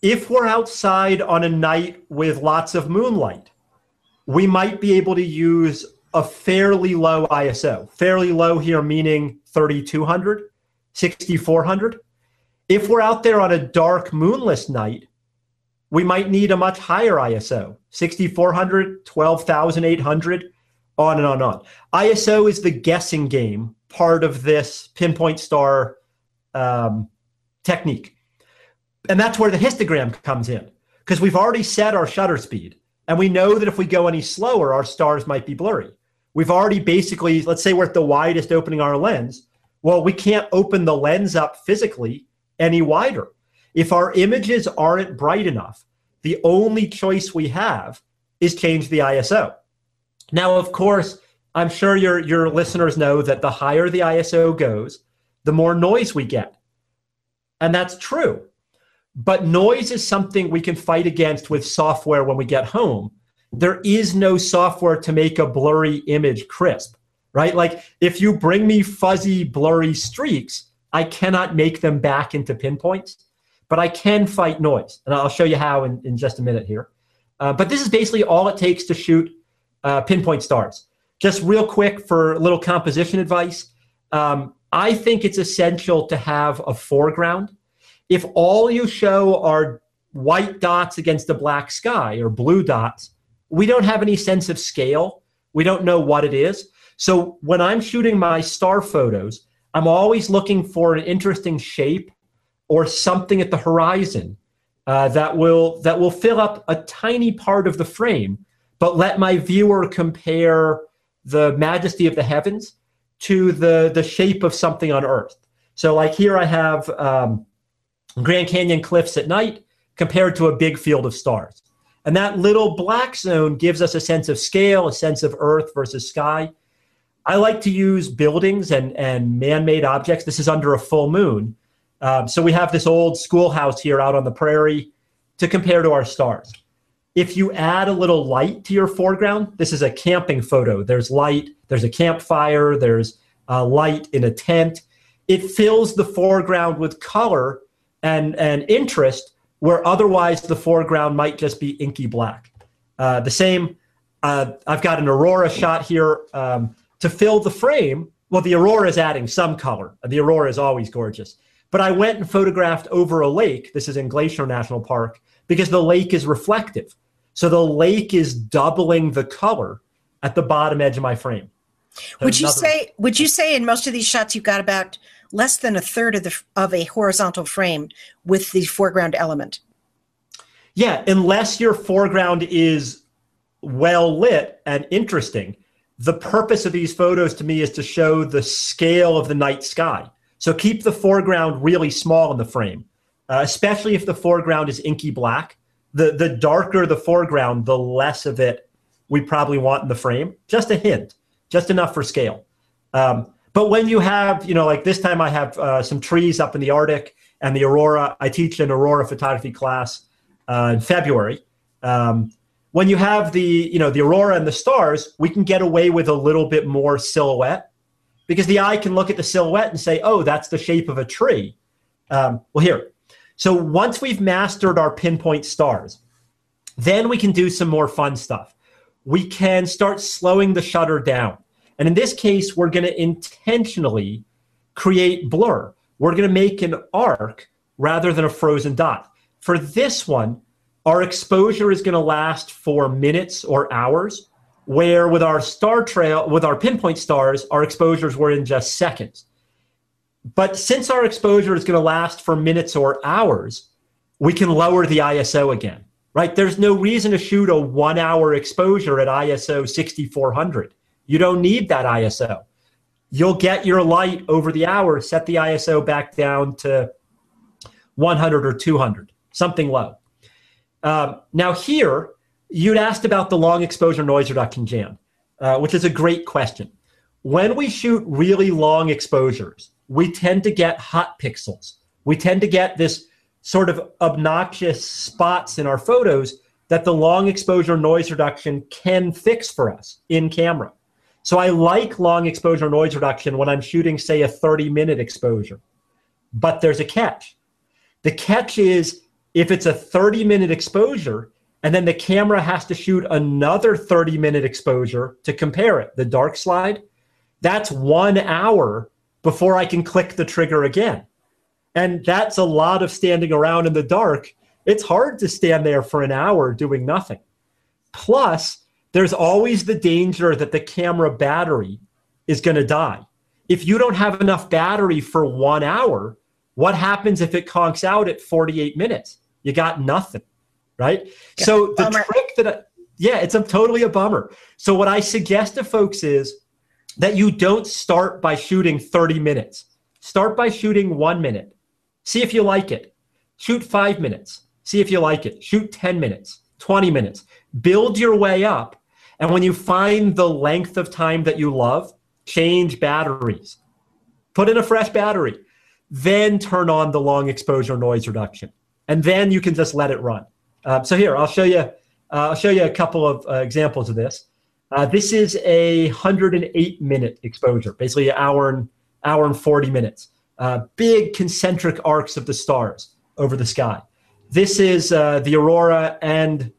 If we're outside on a night with lots of moonlight, we might be able to use a fairly low ISO. Fairly low here meaning 3200, 6400. If we're out there on a dark moonless night, we might need a much higher ISO, 6,400, 12,800, on and on and on. ISO is the guessing game part of this pinpoint star technique. And that's where the histogram comes in, because we've already set our shutter speed. And we know that if we go any slower, our stars might be blurry. We've already basically, let's say we're at the widest opening our lens. Well, we can't open the lens up physically any wider. If our images aren't bright enough, the only choice we have is change the ISO. Now, of course, I'm sure your listeners know that the higher the ISO goes, the more noise we get. And that's true. But noise is something we can fight against with software when we get home. There is no software to make a blurry image crisp, right? Like if you bring me fuzzy, blurry streaks, I cannot make them back into pinpoints. But I can fight noise, and I'll show you how in just a minute here. But this is basically all it takes to shoot pinpoint stars. Just real quick for a little composition advice, I think it's essential to have a foreground. If all you show are white dots against a black sky or blue dots, we don't have any sense of scale. We don't know what it is. So when I'm shooting my star photos, I'm always looking for an interesting shape or something at the horizon that will fill up a tiny part of the frame, but let my viewer compare the majesty of the heavens to the shape of something on Earth. So like here I have Grand Canyon cliffs at night compared to a big field of stars. And that little black zone gives us a sense of scale, a sense of Earth versus sky. I like to use buildings and man-made objects. This is under a full moon. So we have this old schoolhouse here out on the prairie to compare to our stars. If you add a little light to your foreground, this is a camping photo. There's light, there's a campfire, there's light in a tent. It fills the foreground with color and interest where otherwise the foreground might just be inky black. The same, I've got an aurora shot here to fill the frame. Well, the aurora is adding some color. The aurora is always gorgeous. But I went and photographed over a lake. This is in Glacier National Park because the lake is reflective. So the lake is doubling the color at the bottom edge of my frame. So would you say in most of these shots you've got about less than a third of a horizontal frame with the foreground element? Yeah, unless your foreground is well lit and interesting. The purpose of these photos to me is to show the scale of the night sky. So keep the foreground really small in the frame, especially if the foreground is inky black. The darker the foreground, the less of it we probably want in the frame. Just a hint, just enough for scale. But when you have, like this time I have some trees up in the Arctic and the aurora. I teach an aurora photography class in February. When you have the aurora and the stars, we can get away with a little bit more silhouette, because the eye can look at the silhouette and say, oh, that's the shape of a tree. Well, here. So once we've mastered our pinpoint stars, then we can do some more fun stuff. We can start slowing the shutter down. And in this case, we're going to intentionally create blur. We're going to make an arc rather than a frozen dot. For this one, our exposure is going to last for minutes or hours, where with our star trail, with our pinpoint stars, our exposures were in just seconds. But since our exposure is going to last for minutes or hours, we can lower the ISO again, right? There's no reason to shoot a 1 hour exposure at ISO 6,400. You don't need that ISO. You'll get your light over the hour, set the ISO back down to 100 or 200, something low. Now here, you'd asked about the long exposure noise reduction, Jan, which is a great question. When we shoot really long exposures, we tend to get hot pixels. We tend to get this sort of obnoxious spots in our photos that the long exposure noise reduction can fix for us in camera. So I like long exposure noise reduction when I'm shooting, say, a 30-minute exposure. But there's a catch. The catch is if it's a 30-minute exposure, and then the camera has to shoot another 30-minute exposure to compare it, the dark slide. That's 1 hour before I can click the trigger again. And that's a lot of standing around in the dark. It's hard to stand there for an hour doing nothing. Plus, there's always the danger that the camera battery is going to die. If you don't have enough battery for 1 hour, what happens if it conks out at 48 minutes? You got nothing, right? Yeah, so the trick that, it's totally a bummer. So what I suggest to folks is that you don't start by shooting 30 minutes. Start by shooting 1 minute. See if you like it. Shoot 5 minutes. See if you like it. Shoot 10 minutes, 20 minutes. Build your way up. And when you find the length of time that you love, change batteries. Put in a fresh battery. Then turn on the long exposure noise reduction. And then you can just let it run. So here, I'll show you a couple of examples of this. This is a 108-minute exposure, basically an hour and 40 minutes. Big concentric arcs of the stars over the sky. This is the aurora and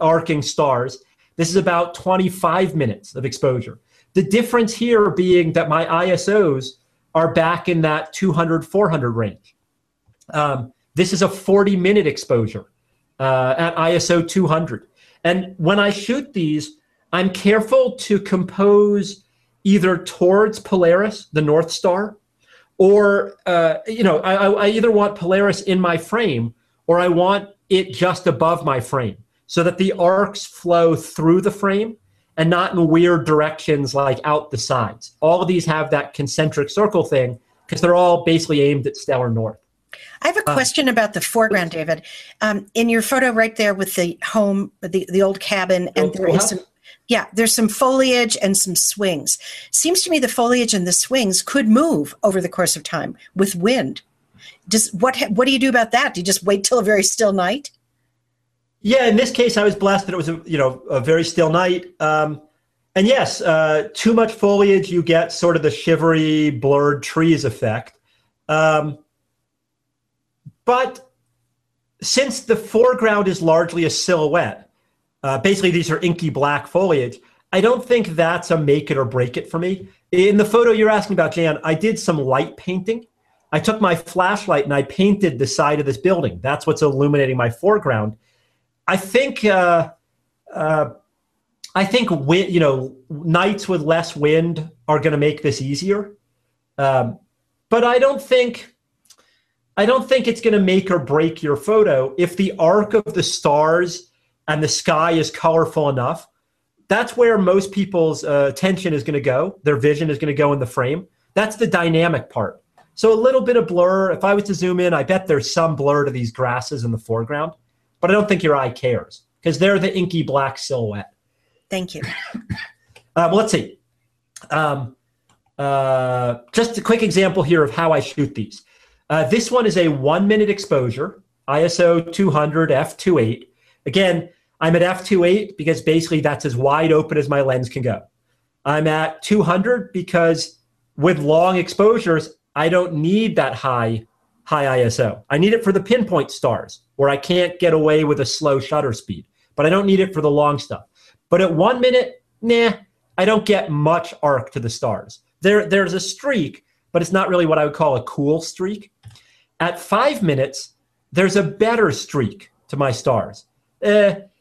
arcing stars. This is about 25 minutes of exposure. The difference here being that my ISOs are back in that 200, 400 range. This is a 40-minute exposure at ISO 200. And when I shoot these, I'm careful to compose either towards Polaris, the North Star, or I either want Polaris in my frame or I want it just above my frame so that the arcs flow through the frame and not in weird directions like out the sides. All of these have that concentric circle thing because they're all basically aimed at stellar north. I have a question about the foreground, David. In your photo right there with the home, the old cabin, and there is some, there's some foliage and some swings. Seems to me the foliage and the swings could move over the course of time with wind. Just what do you do about that? Do you just wait till a very still night? Yeah, in this case, I was blessed that it was a very still night. And yes, too much foliage, you get sort of the shivery, blurred trees effect. But since the foreground is largely a silhouette, basically these are inky black foliage, I don't think that's a make it or break it for me. In the photo you're asking about, Jan, I did some light painting. I took my flashlight and I painted the side of this building. That's what's illuminating my foreground. I think nights with less wind are going to make this easier, but I don't think it's going to make or break your photo if the arc of the stars and the sky is colorful enough. That's where most people's attention is going to go. Their vision is going to go in the frame. That's the dynamic part. So a little bit of blur. If I was to zoom in, I bet there's some blur to these grasses in the foreground. But I don't think your eye cares because they're the inky black silhouette. Thank you. Let's see. Just a quick example here of how I shoot these. This one is a 1 minute exposure, ISO 200 f2.8. Again, I'm at f2.8 because basically that's as wide open as my lens can go. I'm at 200 because with long exposures, I don't need that high ISO. I need it for the pinpoint stars where I can't get away with a slow shutter speed, but I don't need it for the long stuff. But at 1 minute, I don't get much arc to the stars. There's a streak, but it's not really what I would call a cool streak. At 5 minutes, there's a better streak to my stars, but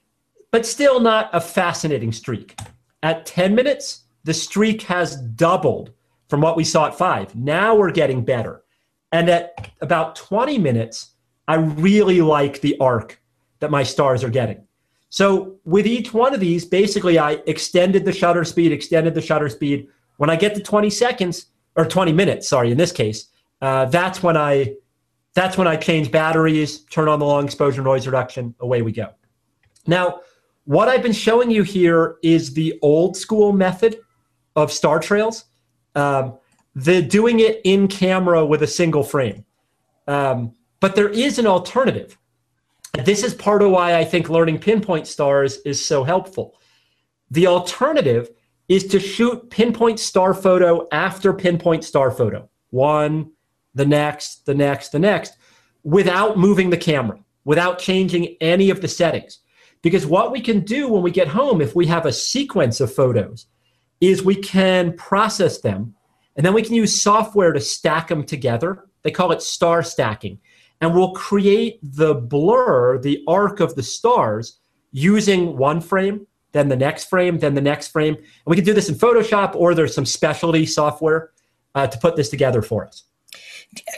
still not a fascinating streak. At 10 minutes, the streak has doubled from what we saw at 5. Now we're getting better. And at about 20 minutes, I really like the arc that my stars are getting. So with each one of these, basically I extended the shutter speed. When I get to 20 minutes, sorry, in this case, that's when I change batteries, turn on the long exposure noise reduction, away we go. Now, what I've been showing you here is the old school method of star trails. They're doing it in camera with a single frame. But there is an alternative. This is part of why I think learning pinpoint stars is so helpful. The alternative is to shoot pinpoint star photo after pinpoint star photo. One, the next, without moving the camera, without changing any of the settings. Because what we can do when we get home, if we have a sequence of photos, is we can process them. And then we can use software to stack them together. They call it star stacking. And we'll create the blur, the arc of the stars, using one frame, then the next frame, then the next frame. And we can do this in Photoshop, or there's some specialty software to put this together for us.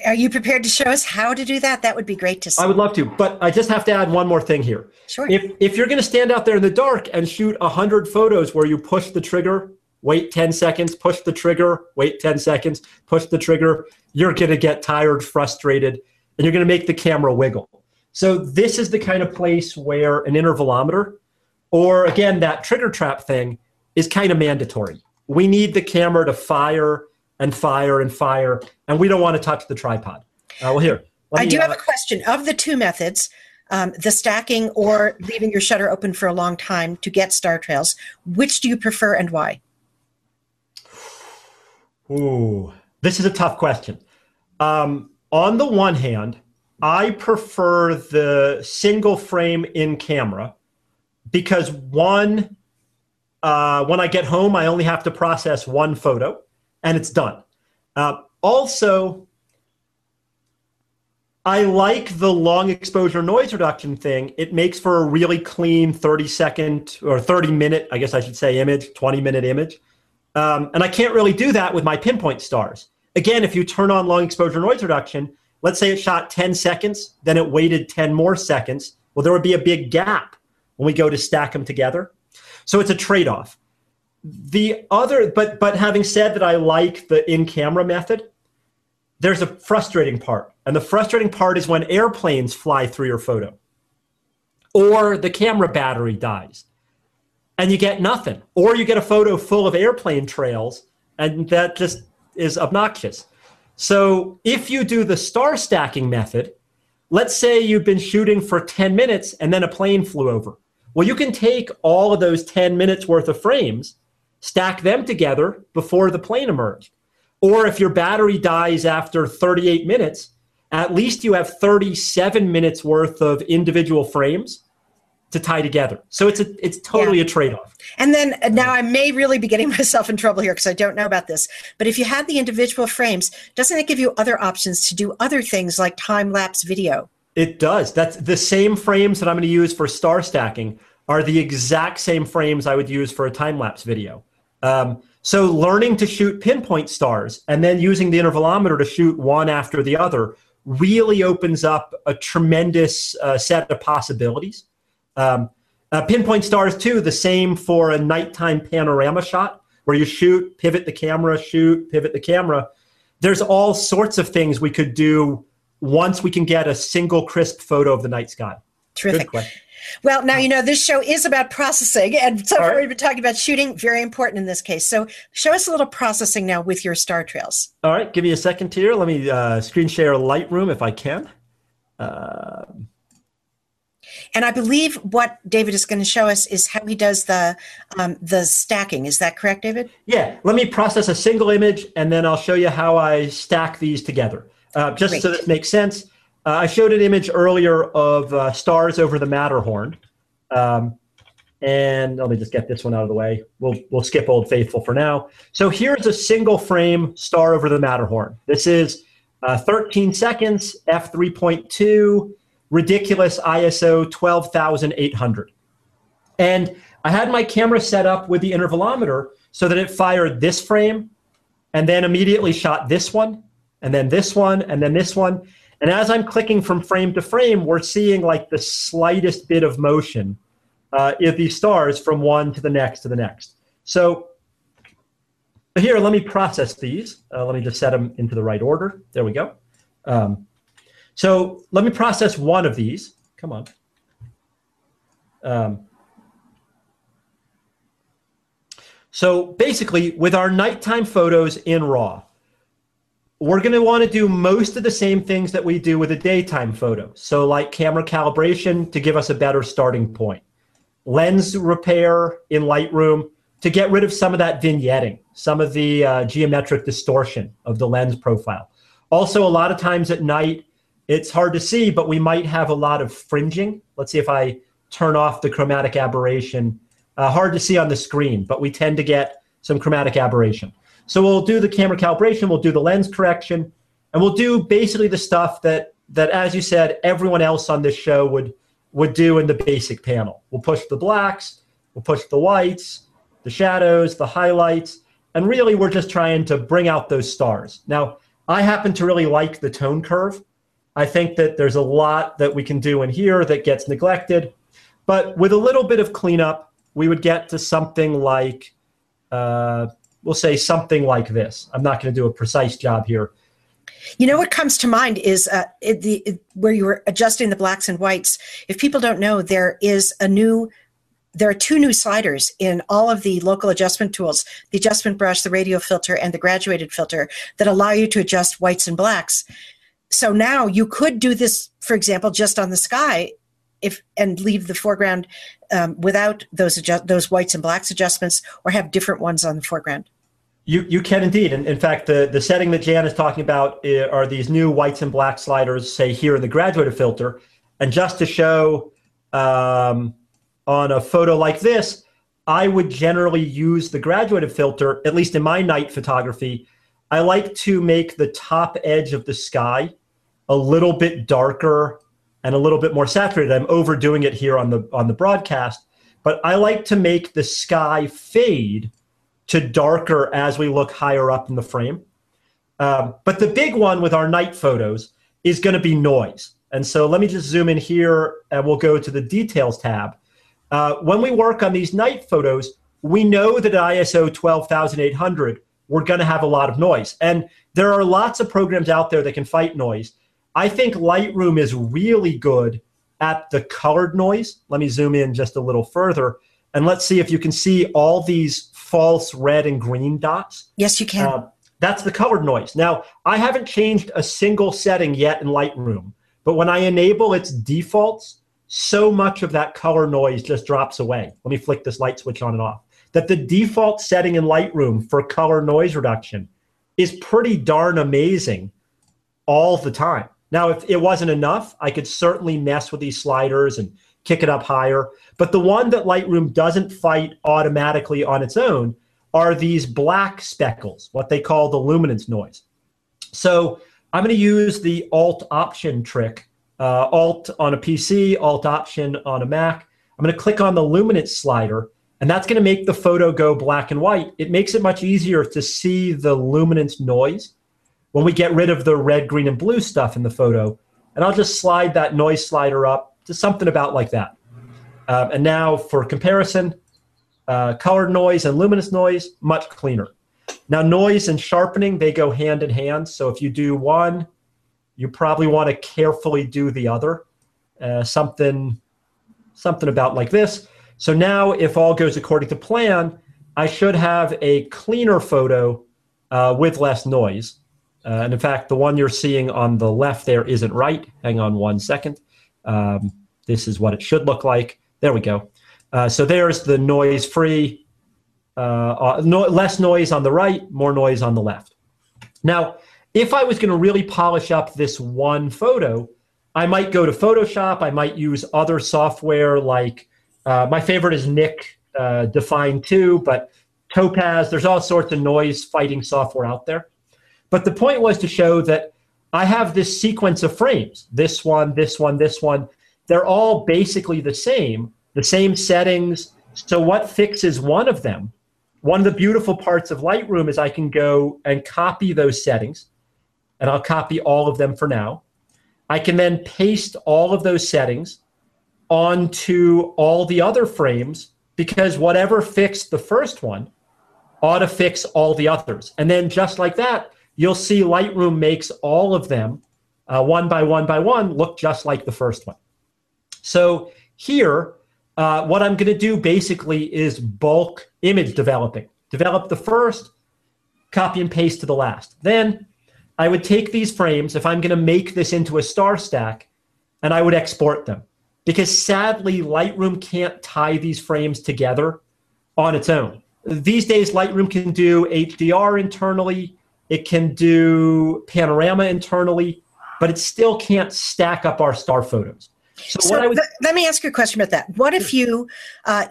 Are you prepared to show us how to do that? That would be great to see. I would love to, but I just have to add one more thing here. Sure. If you're going to stand out there in the dark and shoot 100 photos where you push the trigger, wait 10 seconds, push the trigger, wait 10 seconds, push the trigger, you're going to get tired, frustrated, and you're going to make the camera wiggle. So this is the kind of place where an intervalometer, or again, that trigger trap thing, is kind of mandatory. We need the camera to fire and fire and fire, and we don't want to touch the tripod. Well, here. I do have a question. Of the two methods, the stacking or leaving your shutter open for a long time to get star trails, which do you prefer and why? Ooh, this is a tough question. On the one hand, I prefer the single frame in camera because one, when I get home, I only have to process one photo and it's done. Also, I like the long exposure noise reduction thing. It makes for a really clean 30-second or 30-minute, I guess I should say, image, 20-minute image. And I can't really do that with my pinpoint stars. Again, if you turn on long exposure noise reduction, let's say it shot 10 seconds, then it waited 10 more seconds. Well, there would be a big gap when we go to stack them together. So it's a trade-off. The other, but having said that I like the in-camera method, there's a frustrating part. And the frustrating part is when airplanes fly through your photo or the camera battery dies and you get nothing, or you get a photo full of airplane trails, and that just is obnoxious. So if you do the star stacking method, let's say you've been shooting for 10 minutes and then a plane flew over. Well, you can take all of those 10 minutes worth of frames, stack them together before the plane emerged. Or if your battery dies after 38 minutes, at least you have 37 minutes worth of individual frames to tie together. So it's totally a trade-off. And then now I may really be getting myself in trouble here because I don't know about this, but if you had the individual frames, doesn't it give you other options to do other things like time-lapse video? It does. That's the same frames that I'm going to use for star stacking are the exact same frames I would use for a time-lapse video. So learning to shoot pinpoint stars and then using the intervalometer to shoot one after the other really opens up a tremendous set of possibilities. Pinpoint stars too, the same for a nighttime panorama shot where you shoot, pivot the camera, shoot, pivot the camera. There's all sorts of things we could do once we can get a single crisp photo of the night sky. Terrific. Well, now, you know, this show is about processing, and so we've been talking about shooting, very important in this case. So show us a little processing now with your star trails. All right, give me a second here. Let me screen share Lightroom if I can. And I believe what David is going to show us is how he does the stacking. Is that correct, David? Yeah. Let me process a single image, and then I'll show you how I stack these together. Just so that it makes sense, I showed an image earlier of stars over the Matterhorn. And let me just get this one out of the way. We'll skip Old Faithful for now. So here's a single frame star over the Matterhorn. This is 13 seconds, f3.2. ridiculous ISO 12,800. And I had my camera set up with the intervalometer so that it fired this frame and then immediately shot this one, and then this one, and then this one. And as I'm clicking from frame to frame, we're seeing like the slightest bit of motion of these stars from one to the next to the next. So here, let me process these. Let me just set them into the right order. There we go. So let me process one of these. Come on. So basically, with our nighttime photos in RAW, we're going to want to do most of the same things that we do with a daytime photo. So like camera calibration to give us a better starting point. Lens repair in Lightroom to get rid of some of that vignetting, some of the geometric distortion of the lens profile. Also, a lot of times at night, it's hard to see, but we might have a lot of fringing. Let's see if I turn off the chromatic aberration. Hard to see on the screen, but we tend to get some chromatic aberration. So we'll do the camera calibration, we'll do the lens correction, and we'll do basically the stuff that as you said, everyone else on this show would do in the basic panel. We'll push the blacks, we'll push the whites, the shadows, the highlights, and really we're just trying to bring out those stars. Now, I happen to really like the tone curve. I think that there's a lot that we can do in here that gets neglected. But with a little bit of cleanup, we would get to something like, we'll say something like this. I'm not going to do a precise job here. You know what comes to mind is where you were adjusting the blacks and whites. If people don't know, there are two new sliders in all of the local adjustment tools, the adjustment brush, the radio filter, and the graduated filter that allow you to adjust whites and blacks. So now you could do this, for example, just on the sky and leave the foreground without those whites and blacks adjustments, or have different ones on the foreground. You can indeed. And in fact, the setting that Jan is talking about are these new whites and black sliders, say here in the graduated filter. And just to show on a photo like this, I would generally use the graduated filter, at least in my night photography. I like to make the top edge of the sky a little bit darker and a little bit more saturated. I'm overdoing it here on the broadcast, but I like to make the sky fade to darker as we look higher up in the frame. But the big one with our night photos is going to be noise. And so let me just zoom in here and we'll go to the details tab. When we work on these night photos, we know that at ISO 12,800, we're going to have a lot of noise. And there are lots of programs out there that can fight noise. I think Lightroom is really good at the colored noise. Let me zoom in just a little further. And let's see if you can see all these false red and green dots. Yes, you can. That's the colored noise. Now, I haven't changed a single setting yet in Lightroom. But when I enable its defaults, so much of that color noise just drops away. Let me flick this light switch on and off. That the default setting in Lightroom for color noise reduction is pretty darn amazing all the time. Now, if it wasn't enough, I could certainly mess with these sliders and kick it up higher. But the one that Lightroom doesn't fight automatically on its own are these black speckles, what they call the luminance noise. So I'm going to use the Alt-Option trick, Alt on a PC, Alt-Option on a Mac. I'm going to click on the luminance slider. And that's going to make the photo go black and white. It makes it much easier to see the luminance noise when we get rid of the red, green, and blue stuff in the photo. And I'll just slide that noise slider up to something about like that. And now for comparison, colored noise and luminance noise, much cleaner. Now noise and sharpening, they go hand in hand. So if you do one, you probably want to carefully do the other. Something about like this. So now, if all goes according to plan, I should have a cleaner photo with less noise. And in fact, the one you're seeing on the left there isn't right. Hang on one second. This is what it should look like. There we go. So there's the noise-free, less noise on the right, more noise on the left. Now, if I was going to really polish up this one photo, I might go to Photoshop. I might use other software like my favorite is Nick Define 2, but Topaz. There's all sorts of noise-fighting software out there. But the point was to show that I have this sequence of frames, this one, this one, this one. They're all basically the same settings. So what fixes one of them? One of the beautiful parts of Lightroom is I can go and copy those settings, and I'll copy all of them for now. I can then paste all of those settings onto all the other frames, because whatever fixed the first one ought to fix all the others. And then just like that, you'll see Lightroom makes all of them one by one by one look just like the first one. So here, what I'm going to do basically is bulk image developing. Develop the first, copy and paste to the last. Then I would take these frames, if I'm going to make this into a star stack, and I would export them. Because sadly, Lightroom can't tie these frames together on its own. These days, Lightroom can do HDR internally. It can do panorama internally. But it still can't stack up our star photos. Let me ask you a question about that. What if you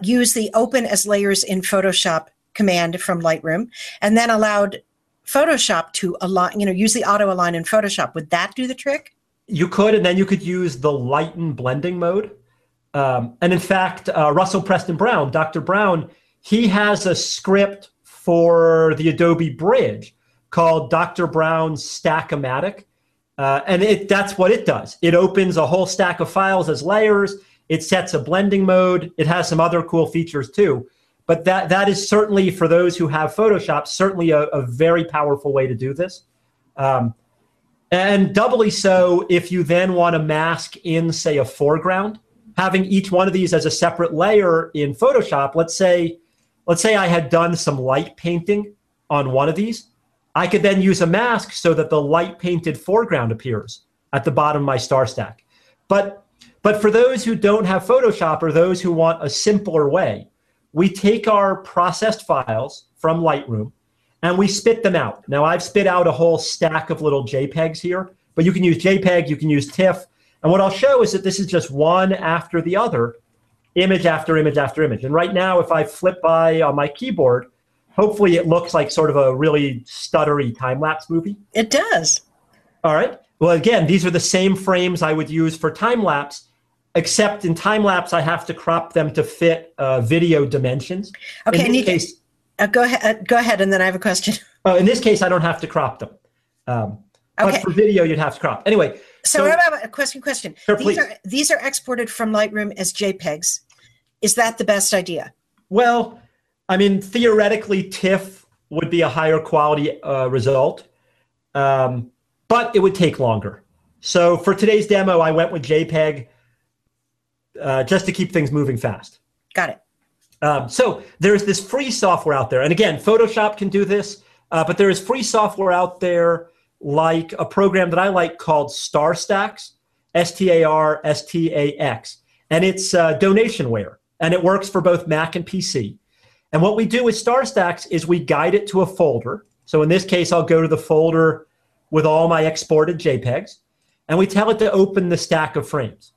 use the Open as Layers in Photoshop command from Lightroom and then allowed Photoshop to align, you know, use the auto align in Photoshop. Would that do the trick? You could, and then you could use the lighten blending mode. And in fact, Russell Preston Brown, Dr. Brown, he has a script for the Adobe Bridge called Dr. Brown's Stack-O-Matic. And that's what it does. It opens a whole stack of files as layers. It sets a blending mode. It has some other cool features too. But that is certainly, for those who have Photoshop, certainly a very powerful way to do this. And doubly so if you then want to mask in, say, a foreground. Having each one of these as a separate layer in Photoshop, let's say I had done some light painting on one of these. I could then use a mask so that the light painted foreground appears at the bottom of my StarStaX. But for those who don't have Photoshop or those who want a simpler way, we take our processed files from Lightroom and we spit them out. Now, I've spit out a whole stack of little JPEGs here, but you can use JPEG, you can use TIFF. And what I'll show is that this is just one after the other, image after image after image. And right now, if I flip by on my keyboard, hopefully it looks like sort of a really stuttery time-lapse movie. It does. All right. Well, again, these are the same frames I would use for time-lapse, except in time-lapse, I have to crop them to fit video dimensions. Okay, in this case, go ahead, and then I have a question. Oh, in this case, I don't have to crop them. Okay. But for video, you'd have to crop. Anyway. So what about a question? Sure, these are exported from Lightroom as JPEGs. Is that the best idea? Well, I mean, theoretically, TIFF would be a higher quality result, but it would take longer. So for today's demo, I went with JPEG just to keep things moving fast. Got it. So there's this free software out there. And again, Photoshop can do this, but there is free software out there like a program that I like called StarStaX, S-T-A-R-S-T-A-X. And it's donationware, and it works for both Mac and PC. And what we do with StarStaX is we guide it to a folder. So in this case, I'll go to the folder with all my exported JPEGs, and we tell it to open the stack of frames.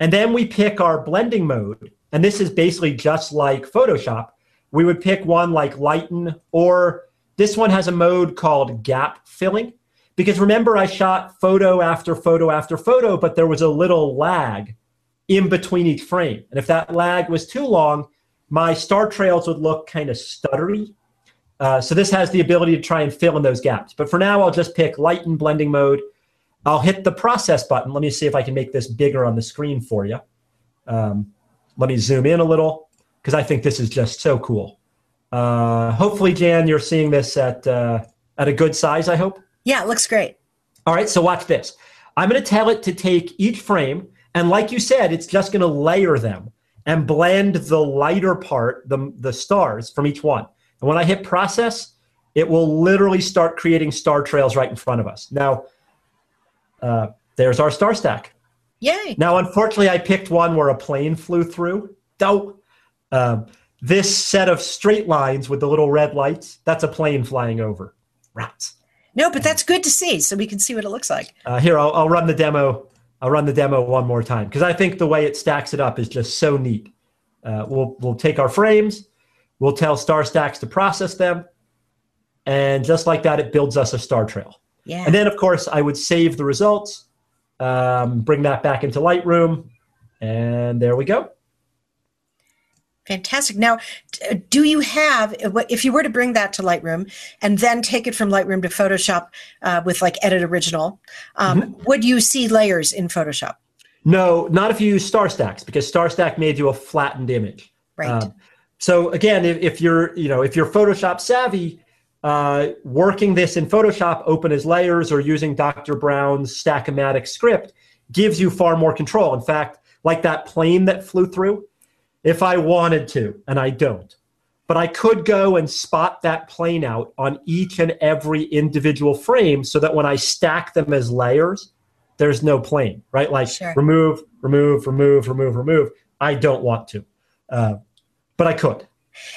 And then we pick our blending mode, and this is basically just like Photoshop. We would pick one like Lighten, or this one has a mode called Gap Filling. Because remember, I shot photo after photo after photo, but there was a little lag in between each frame. And if that lag was too long, my star trails would look kind of stuttery. So this has the ability to try and fill in those gaps. But for now, I'll just pick Lighten blending mode. I'll hit the process button. Let me see if I can make this bigger on the screen for you. Let me zoom in a little, because I think this is just so cool. Hopefully, Jan, you're seeing this at a good size, I hope. Yeah, it looks great. All right, so watch this. I'm going to tell it to take each frame, and like you said, it's just going to layer them and blend the lighter part, the stars, from each one. And when I hit process, it will literally start creating star trails right in front of us. Now, there's our StarStaX. Yay! Now, unfortunately, I picked one where a plane flew through. This set of straight lines with the little red lights, that's a plane flying over. Rats. No, but that's good to see, so we can see what it looks like. Here, I'll run the demo. I'll run the demo one more time, because I think the way it stacks it up is just so neat. We'll take our frames. We'll tell StarStaX to process them. And just like that, it builds us a star trail. Yeah. And then, of course, I would save the results, bring that back into Lightroom, and there we go. Fantastic. Now, do you have, if you were to bring that to Lightroom and then take it from Lightroom to Photoshop with like Edit Original, would you see layers in Photoshop? No, not if you use StarStaX, because StarStaX made you a flattened image. Right. So again, if you're Photoshop savvy, working this in Photoshop, open as layers, or using Dr. Brown's Stack-O-Matic script gives you far more control. In fact, like that plane that flew through, if I wanted to, and I don't. But I could go and spot that plane out on each and every individual frame so that when I stack them as layers, there's no plane, right? Like sure. Remove, remove, remove, remove, remove. I don't want to, but I could.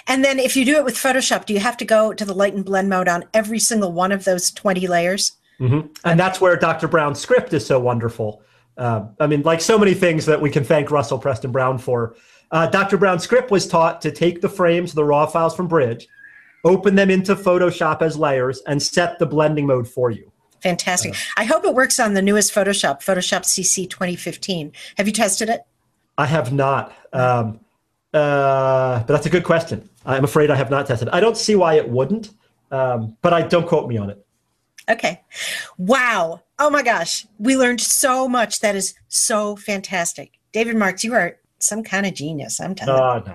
And then if you do it with Photoshop, do you have to go to the Lighten Blend mode on every single one of those 20 layers? Mm-hmm. And okay. That's where Dr. Brown's script is so wonderful. I mean, like so many things that we can thank Russell Preston Brown for, Dr. Brown's script was taught to take the frames, the raw files from Bridge, open them into Photoshop as layers, and set the blending mode for you. Fantastic. I hope it works on the newest Photoshop, Photoshop CC 2015. Have you tested it? I have not. But that's a good question. I'm afraid I have not tested. I don't see why it wouldn't, but don't quote me on it. Okay. Wow. Oh my gosh. We learned so much. That is so fantastic. David Marx, you are some kind of genius. I'm telling you.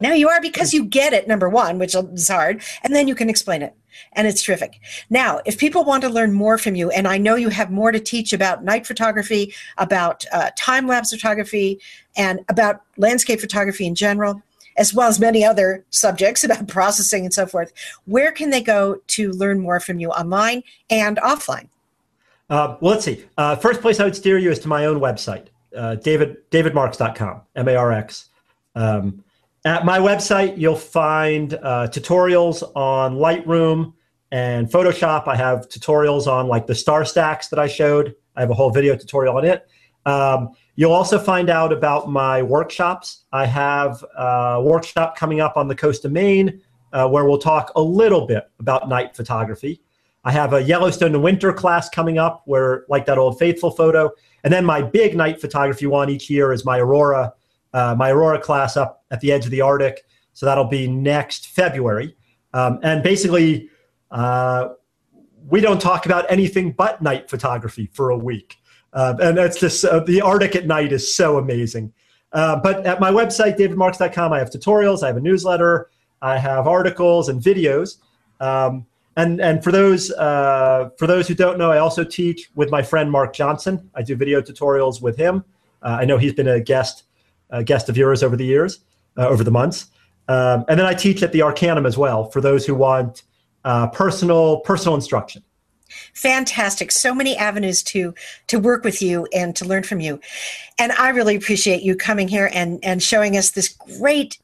No, you are, because you get it, number one, which is hard, and then you can explain it. And it's terrific. Now, if people want to learn more from you, and I know you have more to teach about night photography, about time-lapse photography, and about landscape photography in general, as well as many other subjects about processing and so forth, where can they go to learn more from you online and offline? Well, let's see. First place I would steer you is to my own website, DavidMarx.com, M-A-R-X. At my website, you'll find tutorials on Lightroom and Photoshop. I have tutorials on the StarStaX that I showed. I have a whole video tutorial on it. You'll also find out about my workshops. I have a workshop coming up on the coast of Maine where we'll talk a little bit about night photography. I have a Yellowstone in Winter class coming up where, that Old Faithful photo. And then my big night photography one each year is my Aurora class up at the edge of the Arctic. So that'll be next February. And basically, we don't talk about anything but night photography for a week. And that's just, the Arctic at night is so amazing. But at my website, DavidMarx.com, I have tutorials, I have a newsletter, I have articles and videos. And for those who don't know, I also teach with my friend, Mark Johnson. I do video tutorials with him. I know he's been a guest of yours over the years, over the months. And then I teach at the Arcanum as well for those who want personal instruction. Fantastic. So many avenues to work with you and to learn from you. And I really appreciate you coming here and showing us this great,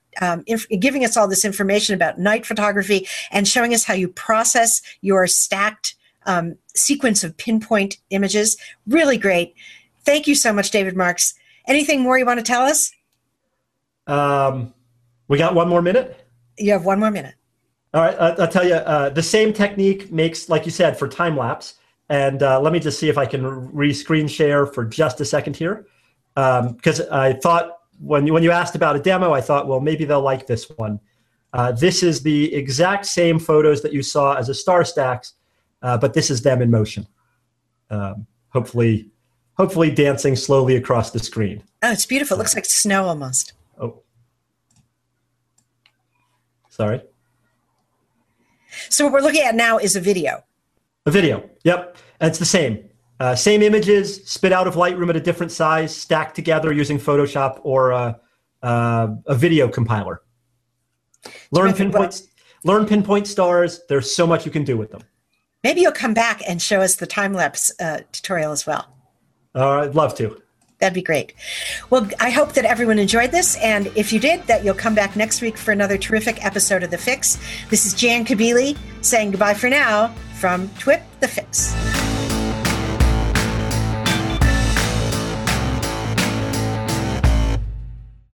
giving us all this information about night photography and showing us how you process your stacked sequence of pinpoint images. Really great. Thank you so much, David Marx. Anything more you want to tell us? We got one more minute? You have one more minute. All right, I'll tell you, the same technique makes, like you said, for time-lapse. And let me just see if I can re-screen share for just a second here. Because I thought, when you asked about a demo, I thought, well, maybe they'll like this one. This is the exact same photos that you saw as a StarStaX, but this is them in motion. Hopefully dancing slowly across the screen. Oh, it's beautiful. It looks like snow almost. Oh. Sorry. So what we're looking at now is a video. A video, yep. And it's the same. Same images, spit out of Lightroom at a different size, stacked together using Photoshop or a video compiler. Learn pinpoint stars. There's so much you can do with them. Maybe you'll come back and show us the time-lapse tutorial as well. I'd love to. That'd be great. Well, I hope that everyone enjoyed this. And if you did, that you'll come back next week for another terrific episode of The Fix. This is Jan Kabili saying goodbye for now from TWIP The Fix.